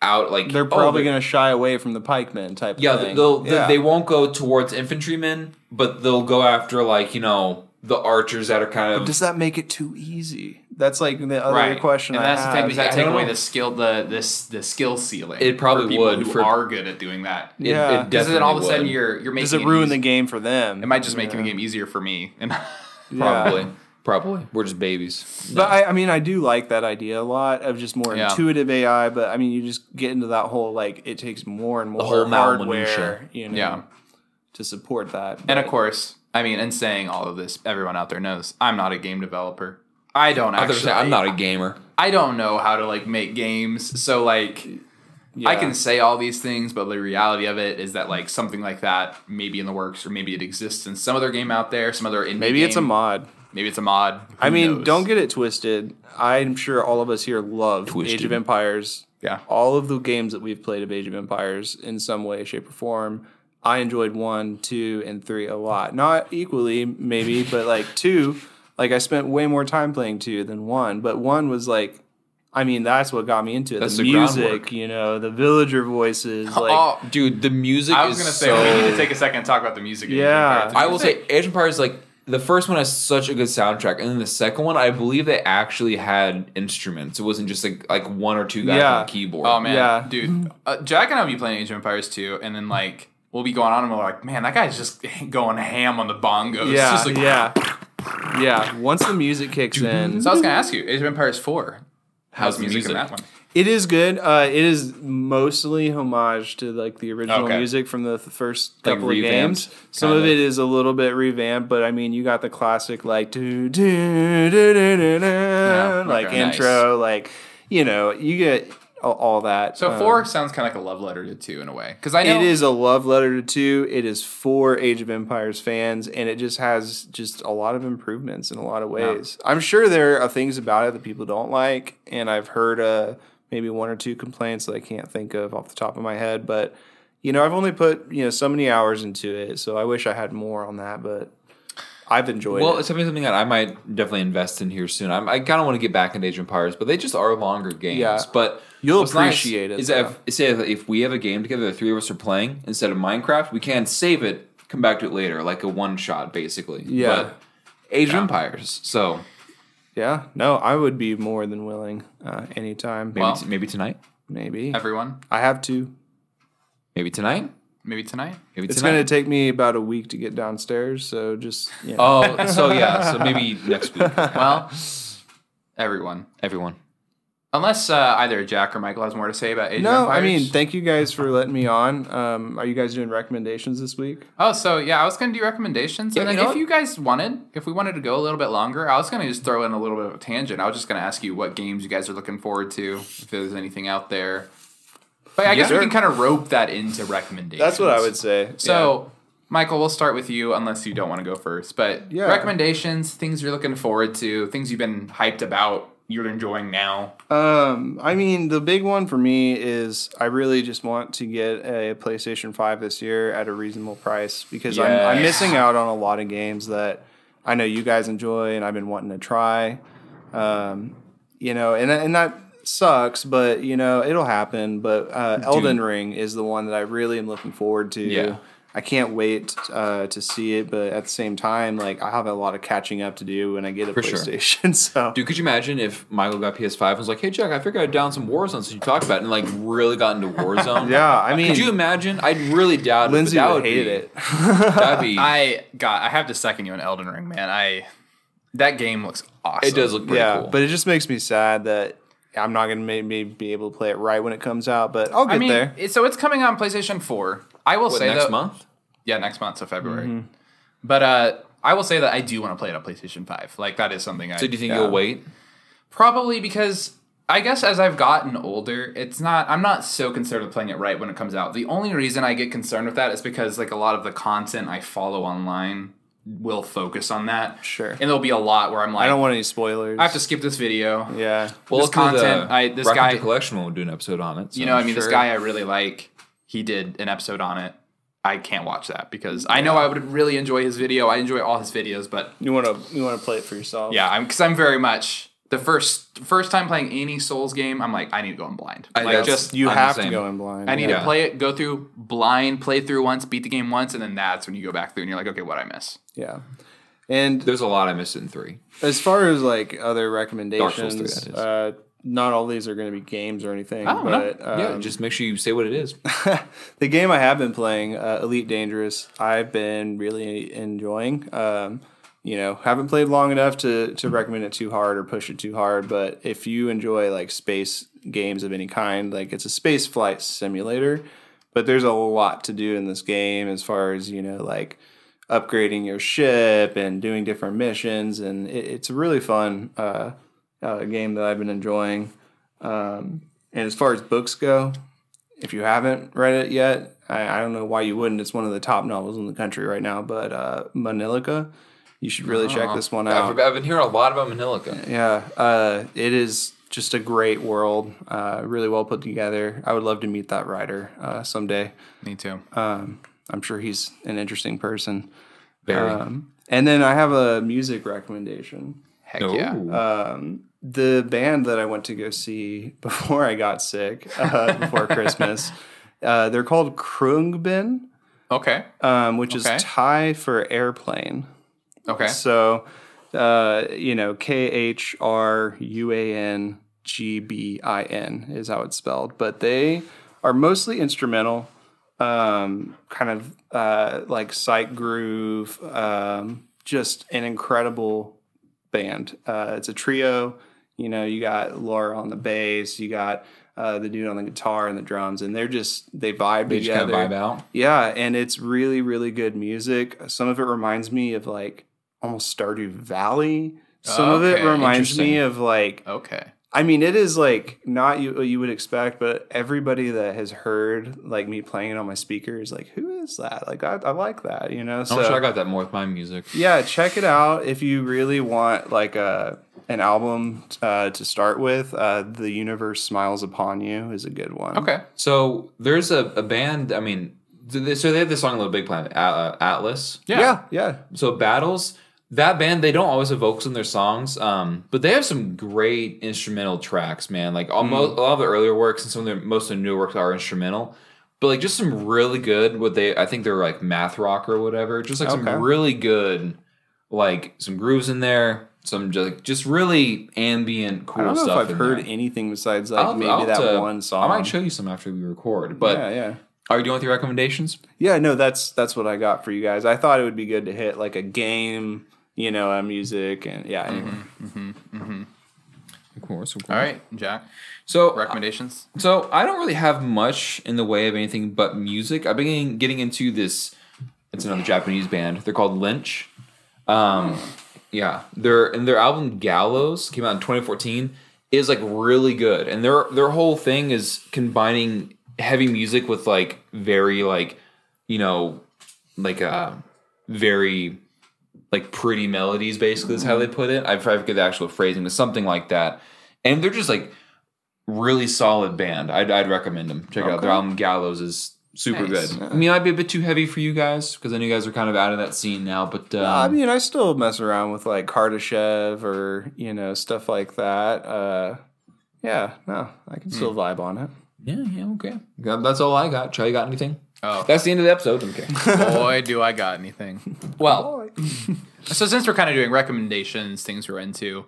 out, like... They're probably oh, going to shy away from the pikemen type yeah, of thing. They'll, yeah, they won't go towards infantrymen, but they'll go after, like, you know, the archers that are kind of... But does that make it too easy? That's, like, the other right. question and I that's have. The thing. Does that I take away know. the skill the this the skill ceiling? It probably for people would. Who for, are good at doing that. It, yeah. It definitely then all of a sudden you're, you're making... Does it ruin it the game for them? It might just yeah. make the game easier for me. And probably. Yeah. Probably. We're just babies. No. But, I, I mean, I do like that idea a lot of just more yeah. intuitive A I. But, I mean, you just get into that whole, like, it takes more and more whole hardware, you know, yeah. to support that. But. And, of course, I mean, and saying all of this, everyone out there knows I'm not a game developer. I don't actually. I was gonna say, I'm not a gamer. I don't know how to, like, make games. So, like... Yeah. I can say all these things, but the reality of it is that like something like that maybe in the works, or maybe it exists in some other game out there, some other indie maybe game. It's a mod. Maybe it's a mod. Who I mean, knows? Don't get it twisted. I'm sure all of us here love twisted. Age of Empires. Yeah, all of the games that we've played of Age of Empires in some way, shape, or form. I enjoyed one, two, and three a lot. Not equally, maybe, but like two, like I spent way more time playing two than one. But one was like. I mean, that's what got me into it. That's the, the music, groundwork. You know, the villager voices. Like, oh, dude, the music. I was is gonna say so... we need to take a second and talk about the music. Yeah, I will say, Age of Empires, like the first one has such a good soundtrack, and then the second one, I believe they actually had instruments. It wasn't just like like one or two guys yeah. on a keyboard. Oh man, yeah. dude, uh, Jack and I will be playing Age of Empires two, and then like we'll be going on, and we're like, man, that guy's just going ham on the bongos. Yeah, it's just like, yeah, yeah. Once the music kicks in, so I was gonna ask you, Age of Empires four. How's the music, music in that one? It is good. Uh, it is mostly homage to like the original okay. music from the th- first couple like of games. Some of it is a little bit revamped, but I mean, you got the classic like do do do do do yeah, like okay. intro, nice. Like you know, you get all, all that. So um, four sounds kind of like a love letter to two in a way, because I know it is a love letter to two. It is for Age of Empires fans, and it just has just a lot of improvements in a lot of ways. Yeah. I'm sure there are things about it that people don't like, and I've heard a. Uh, maybe one or two complaints that I can't think of off the top of my head, but you know, I've only put, you know, so many hours into it, so I wish I had more on that, but I've enjoyed well, it. Well, it's something that I might definitely invest in here soon. I'm, I kind of want to get back into Age of Empires, but they just are longer games. Yeah. But you'll appreciate nice it. Is that if, say if we have a game together, the three of us are playing, instead of Minecraft, we can save it, come back to it later, like a one-shot, basically. Yeah. But Age yeah. of Empires, so... Yeah, no, I would be more than willing uh, anytime. Maybe, well, t- maybe tonight. Maybe. Everyone. I have to. Maybe tonight. Maybe tonight. Maybe it's going to take me about a week to get downstairs, so just... You know. Oh, so yeah, so maybe next week. Well, everyone. Everyone. Unless uh, either Jack or Michael has more to say about Age of Empires. No, I mean, thank you guys for letting me on. Um, are you guys doing recommendations this week? Oh, so yeah, I was going to do recommendations. Yeah, and then you know if what? you guys wanted, if we wanted to go a little bit longer, I was going to just throw in a little bit of a tangent. I was just going to ask you what games you guys are looking forward to, if there's anything out there. But I yeah, guess sure. we can kind of rope that into recommendations. That's what I would say. So, yeah. Michael, we'll start with you unless you don't want to go first. But yeah. recommendations, things you're looking forward to, things you've been hyped about. You're enjoying now? Um, I mean, the big one for me is I really just want to get a PlayStation five this year at a reasonable price because yes. I'm, I'm missing out on a lot of games that I know you guys enjoy and I've been wanting to try. Um, you know, and and that sucks, but you know it'll happen. But uh, Elden Ring is the one that I really am looking forward to. Yeah. I can't wait uh, to see it, but at the same time, like I have a lot of catching up to do when I get a For PlayStation. Sure. So, dude, could you imagine if Michael got P S five and was like, "Hey, Jack, I figured I'd down some Warzone since you talked about it," and like really got into Warzone? Yeah, I mean, could you imagine? I'd really doubt it. Lindsay would hate it. That'd be. I got. I have to second you on Elden Ring, man. I that game looks awesome. It does look pretty yeah, cool, but it just makes me sad that. I'm not going to maybe be able to play it right when it comes out, but I'll get I mean, there. It, so it's coming on PlayStation four. I will what, say next that, month? Yeah, next month, so February. Mm-hmm. But uh, I will say that I do want to play it on PlayStation five. Like, that is something I... So do you think yeah. you'll wait? Probably because... I guess as I've gotten older, it's not. I'm not so concerned with playing it right when it comes out. The only reason I get concerned with that is because like a lot of the content I follow online... will focus on that. Sure. And there'll be a lot where I'm like... I don't want any spoilers. I have to skip this video. Yeah. Well, this content... The, I, this guy... Collection will do an episode on it. So you know, I mean, sure. This guy I really like, he did an episode on it. I can't watch that because I know I would really enjoy his video. I enjoy all his videos, but... You want to you want to play it for yourself. Yeah, because I'm, I'm very much... The first first time playing any Souls game, I'm like, I need to go in blind. I, like, just You I'm have to go in blind. I need yeah. to play it, go through blind, play through once, beat the game once, and then that's when you go back through and you're like, okay, what'd I miss? Yeah. And there's a lot I missed in three. As far as like other recommendations, three, uh, not all these are going to be games or anything. I don't but, know. Um, yeah, just make sure you say what it is. The game I have been playing, uh, Elite Dangerous, I've been really enjoying. Um You know, haven't played long enough to, to recommend it too hard or push it too hard. But if you enjoy like space games of any kind, like it's a space flight simulator, but there's a lot to do in this game as far as, you know, like upgrading your ship and doing different missions. And it, it's a really fun uh, uh, game that I've been enjoying. Um, and as far as books go, if you haven't read it yet, I, I don't know why you wouldn't. It's one of the top novels in the country right now, but uh, Menelica. You should really uh-huh. check this one out. I've, I've been hearing a lot about Menelica. Yeah. Uh, it is just a great world, uh, really well put together. I would love to meet that writer uh, someday. Me too. Um, I'm sure he's an interesting person. Very. Um, and then I have a music recommendation. Heck Ooh. yeah. Um, the band that I went to go see before I got sick, uh, before Christmas, uh, they're called Krungbin. Okay. Um, which okay. is Thai for airplane. Okay. So, uh, you know, K H R U A N G B I N is how it's spelled. But they are mostly instrumental, um, kind of uh, like psych groove, um, just an incredible band. Uh, it's a trio. You know, you got Laura on the bass, you got uh, the dude on the guitar and the drums, and they're just, they vibe they together. They just kind of vibe out. Yeah, and it's really, really good music. Some of it reminds me of like, almost Stardew Valley. Some okay, of it reminds me of like okay. I mean, it is like not you, what you would expect, but everybody that has heard like me playing it on my speaker is like, "Who is that?" Like, I, I like that, you know. So I'm sure I got that more with my music. Yeah, check it out if you really want like a an album uh, to start with. Uh, The Universe Smiles Upon You is a good one. Okay. So there's a, a band, I mean, they, so they have this song Little Big Planet, uh, Atlas. Yeah. yeah, yeah. So Battles, that band, they don't always have vocals in their songs, um, but they have some great instrumental tracks, man. Like almost, mm. a lot of the earlier works and some of their most of the newer works are instrumental. But like just some really good, what they, I think they're like math rock or whatever. Just like okay. some really good, like some grooves in there. Some just, like, just really ambient, cool stuff. I don't know stuff if I've heard there. anything besides like I'll, maybe I'll that to, one song. I might show you some after we record. But yeah, yeah. Are you doing with your recommendations? Yeah, no, that's that's what I got for you guys. I thought it would be good to hit like a game, you know, uh, music and yeah. Anyway. Mm-hmm, mm-hmm, mm-hmm. Of course, of course. All right, Jack. So recommendations. I, so I don't really have much in the way of anything but music. I've been getting, getting into this. It's another Japanese band. They're called Lynch. Um, yeah, their and their album Gallows came out in twenty fourteen. Is like really good, and their their whole thing is combining heavy music with like very like you know like a very. Like pretty melodies, basically, is how they put it. I forget the actual phrasing, but something like that. And they're just like really solid band. I'd, I'd recommend them. Check okay. out their album Gallows is super nice. good. I mean, I'd be a bit too heavy for you guys because I know you guys are kind of out of that scene now. But um, I mean, I still mess around with like Kardashev or you know stuff like that. Uh, yeah, no, I can still vibe on it. Yeah, yeah, okay. That's all I got. Trey, you got anything? Oh, that's the end of the episode. Okay. Boy, do I got anything. Well, so since we're kind of doing recommendations, things we're into,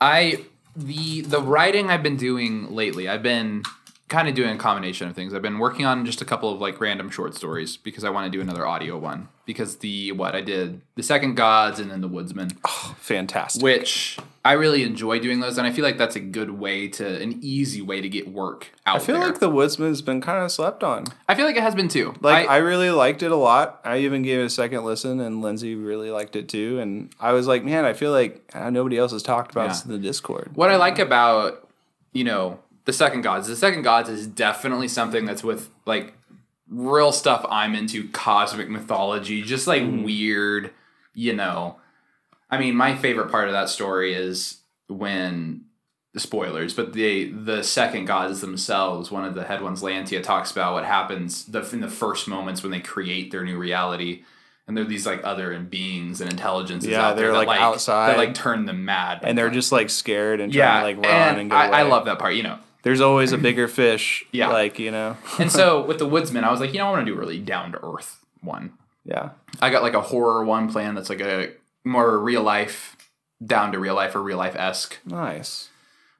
I the the writing I've been doing lately, I've been kind of doing a combination of things. I've been working on just a couple of like random short stories because I want to do another audio one because the what I did the Second Gods and then the Woodsman. Oh, fantastic. Which I really enjoy doing those, and I feel like that's a good way to an easy way to get work out there. I feel there. like the Woodsman has been kind of slept on. I feel like it has been too. Like I, I really liked it a lot. I even gave it a second listen, and Lindsay really liked it too. And I was like, man, I feel like nobody else has talked about yeah. this in the Discord. What I like about you know the Second Gods, the Second Gods is definitely something that's with like real stuff I'm into, cosmic mythology, just like mm. weird, you know. I mean, my favorite part of that story is when, the spoilers, but the the second gods themselves, one of the head ones, Lantia, talks about what happens the, in the first moments when they create their new reality. And they're these like other beings and intelligences yeah, out there that like, like outside. That like turn them mad. And they're just like scared and yeah, trying to like run and, and go I, away. I love that part, you know. There's always a bigger fish. yeah. Like, you know. And so with the Woodsman, I was like, you know, I want to do a really down to earth one. Yeah. I got like a horror one planned that's like a more real life, down to real life or real life-esque. Nice.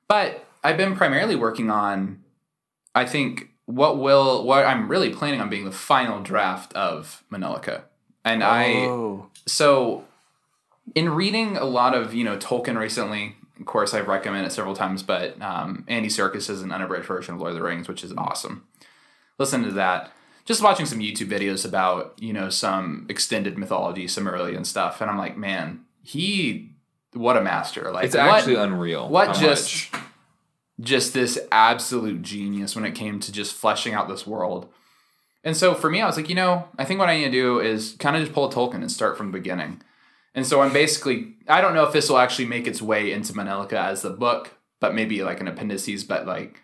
But I've been primarily working on, I think, what will, what I'm really planning on being the final draft of Menelica. And oh. I, so in reading a lot of, you know, Tolkien recently, of course, I've recommended it several times, but um, Andy Serkis is an unabridged version of Lord of the Rings, which is awesome. Listen to that. Just watching some YouTube videos about, you know, some extended mythology, Silmarillion stuff. And I'm like, man, he, what a master. Like, it's actually what, unreal. What just, much. just this absolute genius when it came to just fleshing out this world. And so for me, I was like, you know, I think what I need to do is kind of just pull a Tolkien and start from the beginning. And so I'm basically, I don't know if this will actually make its way into Menelica as the book, but maybe like an appendices. But like,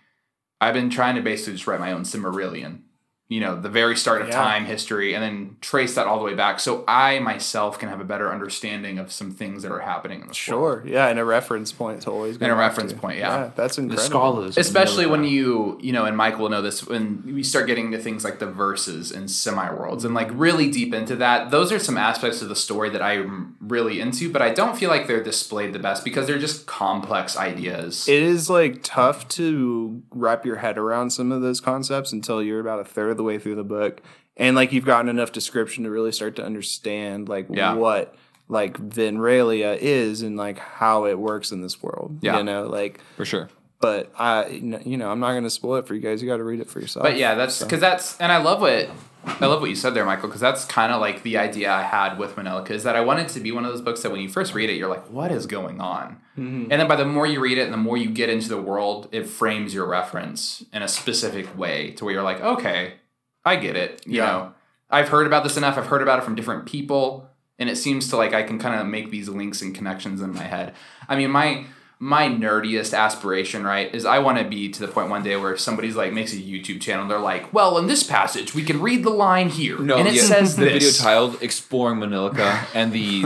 I've been trying to basically just write my own Silmarillion. You know, the very start of yeah. time, history, and then trace that all the way back. So I myself can have a better understanding of some things that are happening in the sure. world. Yeah, and a reference point is always good. And a reference to. point, yeah. yeah. That's incredible. The scholars. Especially when you, you know, and Mike will know this, when we start getting to things like the verses and semi-worlds and like really deep into that, those are some aspects of the story that I'm really into, but I don't feel like they're displayed the best because they're just complex ideas. It is like tough to wrap your head around some of those concepts until you're about a third of the way through the book, and like you've gotten enough description to really start to understand like yeah. what like Venralia is and like how it works in this world yeah. you know like for sure but I you know I'm not going to spoil it for you guys. You got to read it for yourself. But yeah, that's because so. that's and I love what I love what you said there, Michael, because that's kind of like the idea I had with Menelica, is that I wanted to be one of those books that when you first read it you're like, what is going on? Mm-hmm. And then by the more you read it and the more you get into the world, it frames your reference in a specific way to where you're like, okay, I get it. You yeah. know, I've heard about this enough. I've heard about it from different people. And it seems to like I can kind of make these links and connections in my head. I mean, my my nerdiest aspiration, right, is I want to be to the point one day where if somebody's like makes a YouTube channel, they're like, well, in this passage, we can read the line here. No, and it yeah, says the this. video titled Exploring Menelica and the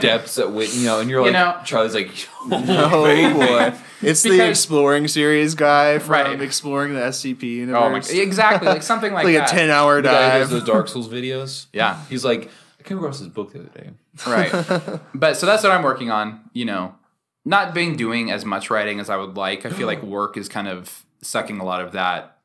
depths at which, you know, and you're like, you know, Charlie's like, oh, no, boy. It's because, the Exploring series guy from right. Exploring the S C P universe. Oh my, exactly, like something like, like that. Like a ten-hour dive. The guy who does those Dark Souls videos. Yeah. He's like, I came across this book the other day. Right. But so that's what I'm working on, you know. Not been doing as much writing as I would like. I feel like work is kind of sucking a lot of that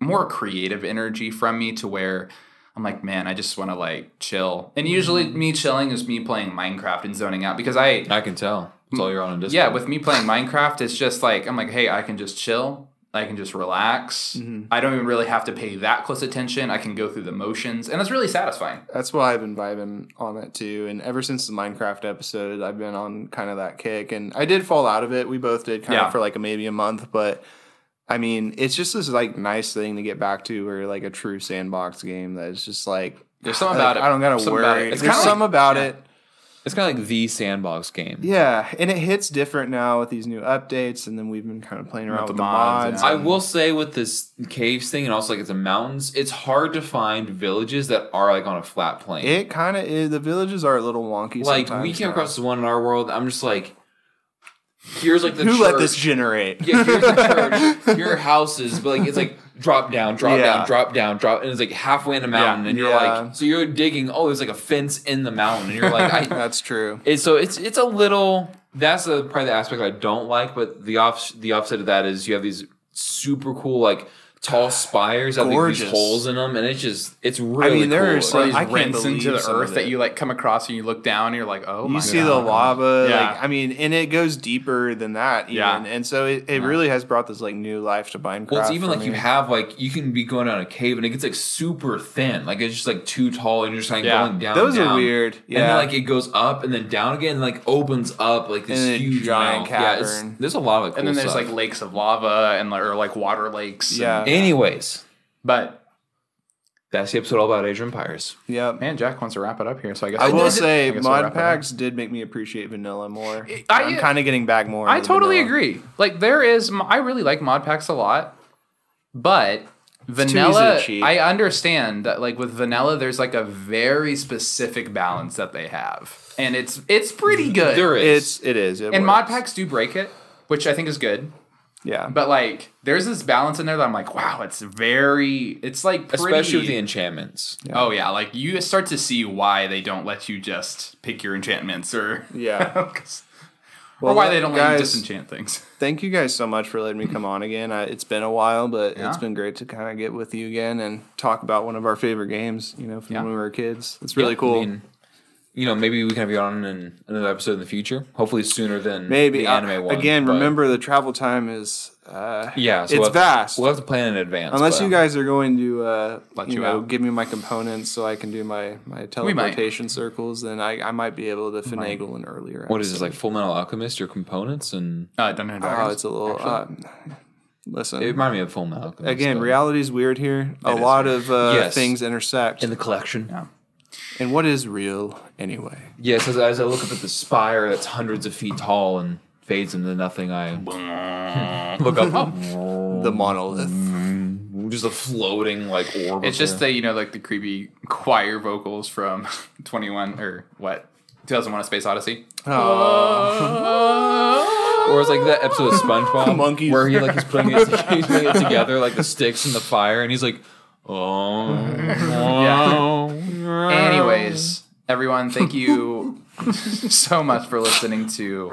more creative energy from me to where I'm like, man, I just want to like chill. And usually me chilling is me playing Minecraft and zoning out because I... I can tell. It's all you're on in Discord. Yeah, with me playing Minecraft, it's just like, I'm like, hey, I can just chill. I can just relax. Mm-hmm. I don't even really have to pay that close attention. I can go through the motions. And that's really satisfying. That's why I've been vibing on it too. And ever since the Minecraft episode, I've been on kind of that kick. And I did fall out of it. We both did kind yeah. of for like a, maybe a month. But I mean, it's just this like nice thing to get back to where like a true sandbox game that is just like, there's something like, about it. I don't got to worry. It. There's kinda something like, about yeah. it. It's kind of like the sandbox game. Yeah, and it hits different now with these new updates, and then we've been kind of playing around with, with the mods. mods I will say with this caves thing and also like it's the mountains, it's hard to find villages that are like on a flat plain. It kind of is. The villages are a little wonky like, sometimes. Like, we came now. across this one in our world, I'm just like, here's like the Who church. Who let this generate? Yeah, here's the church. Here are houses, but like it's like drop down, drop yeah. down, drop down, drop, and it's like halfway in the mountain, yeah. and you're yeah. like, so you're digging. Oh, there's like a fence in the mountain, and you're like, I, that's true. It's, so it's it's a little. That's a, probably the aspect I don't like, but the off the offset of that is you have these super cool like tall spires that have these holes in them, and it's just it's really. I mean, there cool. are some like, rents into the earth that you like come across, and you look down, and you're like, oh, you my see God. the lava. Yeah. Like, I mean, and it goes deeper than that, even. Yeah. And so it, it yeah. really has brought this like new life to Minecraft. Well, it's even like me. you have like you can be going down a cave, and it gets like super thin, like it's just like too tall, and you're just like yeah. going down. Those down. are weird. Yeah. And then like it goes up and then down again, and like opens up like this and huge giant cavern. Yeah, there's a lot of cool and then there's stuff. like lakes of lava and or like water lakes. Yeah. And, Anyways, but that's the episode all about Age of Empires. Yeah, man, Jack wants to wrap it up here, so I guess I, I will say I mod we'll packs did make me appreciate vanilla more. I, I'm kind of getting back more. I totally vanilla. agree. Like there is, I really like mod packs a lot, but it's vanilla. I understand that, like with vanilla, there's like a very specific balance that they have, and it's it's pretty good. There is, it's, it is, it and works. Mod packs do break it, which I think is good. Yeah, but like there's this balance in there that I'm like, wow, it's very, it's like pretty. Especially with the enchantments. Yeah. Oh yeah, like you start to see why they don't let you just pick your enchantments or yeah, well, or why they don't guys, let you disenchant things. Thank you guys so much for letting me come on again. I, it's been a while, but yeah. it's been great to kind of get with you again and talk about one of our favorite games. You know, from yeah. when we were kids, it's really yeah, cool. I mean, you know, maybe we can have you on in another episode in the future. Hopefully sooner than maybe. the anime one. Again, remember the travel time is uh, yeah, so it's we'll vast. To, we'll have to plan in advance. Unless you guys are going to uh, let you, you know, give me my components so I can do my, my teleportation circles, then I, I might be able to finagle an earlier episode. What is this, like Full Metal Alchemist, your components? and uh, Dungeon Dragons. Oh, it's a little... Uh, listen. It reminded me of Full Metal Alchemist. Again, reality's weird here. A lot weird. of uh, yes. things intersect. In the collection. Yeah. And what is real anyway? Yes, as, as I look up at the spire that's hundreds of feet tall and fades into nothing, I look up oh, the monolith, just a floating like orb. It's just the you know like the creepy choir vocals from twenty-one or what two thousand one: A Space Odyssey. Oh. Or it's like that episode of SpongeBob Monkeys. where he like he's putting it, he's putting it together like the sticks and the fire, and he's like, oh. yeah. Anyways, everyone, thank you so much for listening to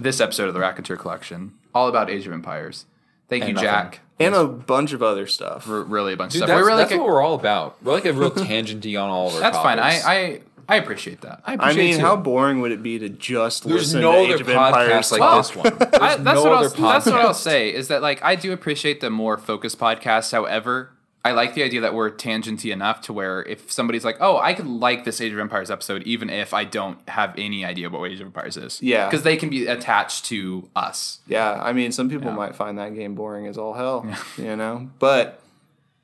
this episode of The Raconteur Collection, all about Age of Empires. Thank and you, nothing. Jack. And a bunch of other stuff. R- really a bunch Dude, of stuff. That's, we're really that's like a, what we're all about. We're like a real tangent-y on all of our That's topics. fine. I... I I appreciate that. I, appreciate I mean, too. how boring would it be to just There's listen no to Age of Empires like well, this one? I, that's, no what I'll, that's what I'll say is that like I do appreciate the more focused podcasts. However, I like the idea that we're tangenty enough to where if somebody's like, oh, I could like this Age of Empires episode even if I don't have any idea what Age of Empires is. Yeah. Because they can be attached to us. Yeah. I mean, some people yeah. might find that game boring as all hell, yeah. you know, but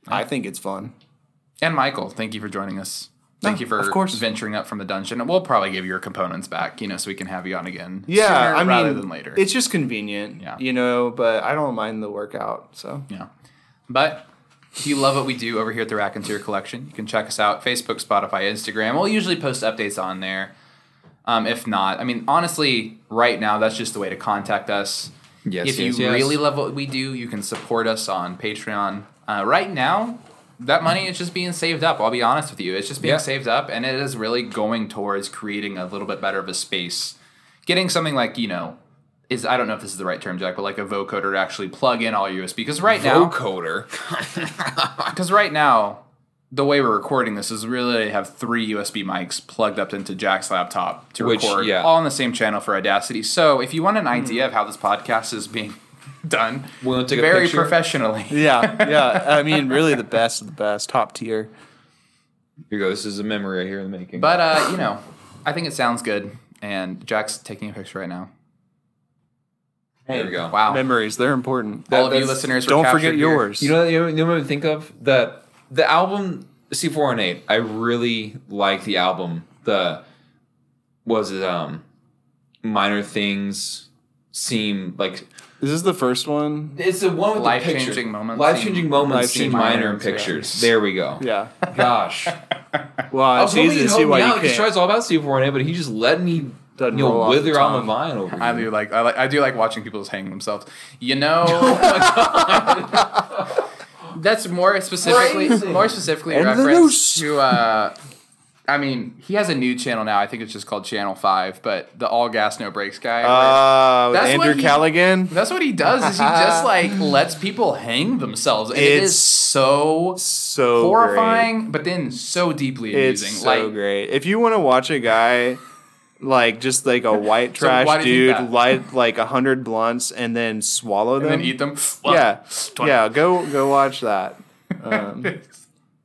yeah. I think it's fun. And Michael, thank you for joining us. Thank oh, you for of course. venturing up from the dungeon. We'll probably give your components back, you know, so we can have you on again yeah, sooner I rather mean, than later. It's just convenient, yeah. you know, but I don't mind the workout. So yeah. But if you love what we do over here at the Raconteur Collection, you can check us out, Facebook, Spotify, Instagram. We'll usually post updates on there. Um, if not, I mean, honestly, right now, that's just the way to contact us. Yes, if yes, you yes. really love what we do, you can support us on Patreon. Uh, right now, that money is just being saved up. I'll be honest with you. It's just being yeah. saved up, and it is really going towards creating a little bit better of a space. Getting something like, you know, is I don't know if this is the right term, Jack, but like a vocoder to actually plug in all U S B. Because right now... Vocoder? Because right now, the way we're recording this is really have three U S B mics plugged up into Jack's laptop to Which, record yeah. all on the same channel for Audacity. So if you want an idea mm. of how this podcast is being... done we'll take very a professionally. Yeah, yeah. I mean, really the best of the best, top tier. Here you go. This is a memory I hear in the making. But, uh, you know, I think it sounds good. And Jack's taking a picture right now. Hey, there we go. Wow. Memories, they're important. All that, of you listeners were don't forget here. Yours. You know, you know, you know what I think of? The, the album C four one eight, I really like the album. The, was it um, Minor Things Seem Like... Is this the first one? It's the one with life the picture. Changing moments. Life changing moments seem minor in pictures. Yeah. There we go. Yeah. Gosh. Well, it's easy to see why you can't. Tries all about C four one A, but he just let me you know, wither on the vine over here. I do like I, like I do like watching people just hang themselves. You know. That's more specifically Crazy. more specifically in reference to. Uh, I mean, he has a new channel now. I think it's just called Channel five, but the all gas, no brakes guy. Oh, uh, Andrew he, Callaghan? That's what he does is he just, like, lets people hang themselves. And it is so, so horrifying, great. But then so deeply amusing. It's so like, great. If you want to watch a guy, like, just, like, a white trash so dude light, like, a hundred blunts and then swallow and them. And then eat them? Yeah. yeah, go go watch that. Um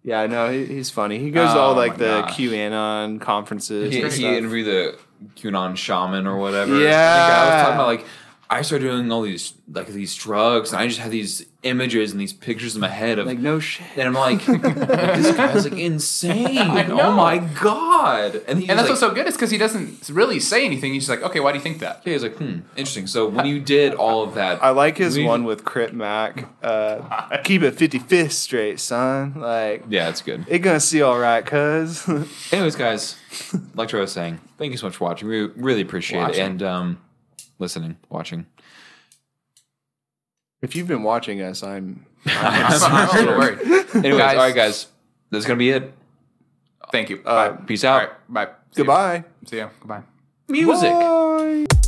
Yeah, no, he, he's funny. He goes oh, to all, like, the gosh. QAnon conferences. He, he interviewed the QAnon shaman or whatever. Yeah. The guy was talking about, like, I started doing all these, like, these drugs, and I just had these images and these pictures in my head of... Like, no shit. And I'm like, like this guy's, like, insane. Oh, my God. And, he and that's like, what's so good is because he doesn't really say anything. He's just like, okay, why do you think that? Yeah, he's like, hmm, interesting. So when you did all of that... I like his we, one with Crit Mac. Uh, keep it fifty-fifth straight, son. Like... Yeah, it's good. It gonna see all right, cuz. Anyways, guys, like Troy was saying, thank you so much for watching. We really appreciate watching. it. And, um... listening, watching. If you've been watching us, I'm, I'm, I'm a little worried. Anyways, guys, all right, guys. This is going to be it. Thank you. Uh, Bye. Peace out. Right, bye. See Goodbye. You. See ya. Goodbye. Music. Bye.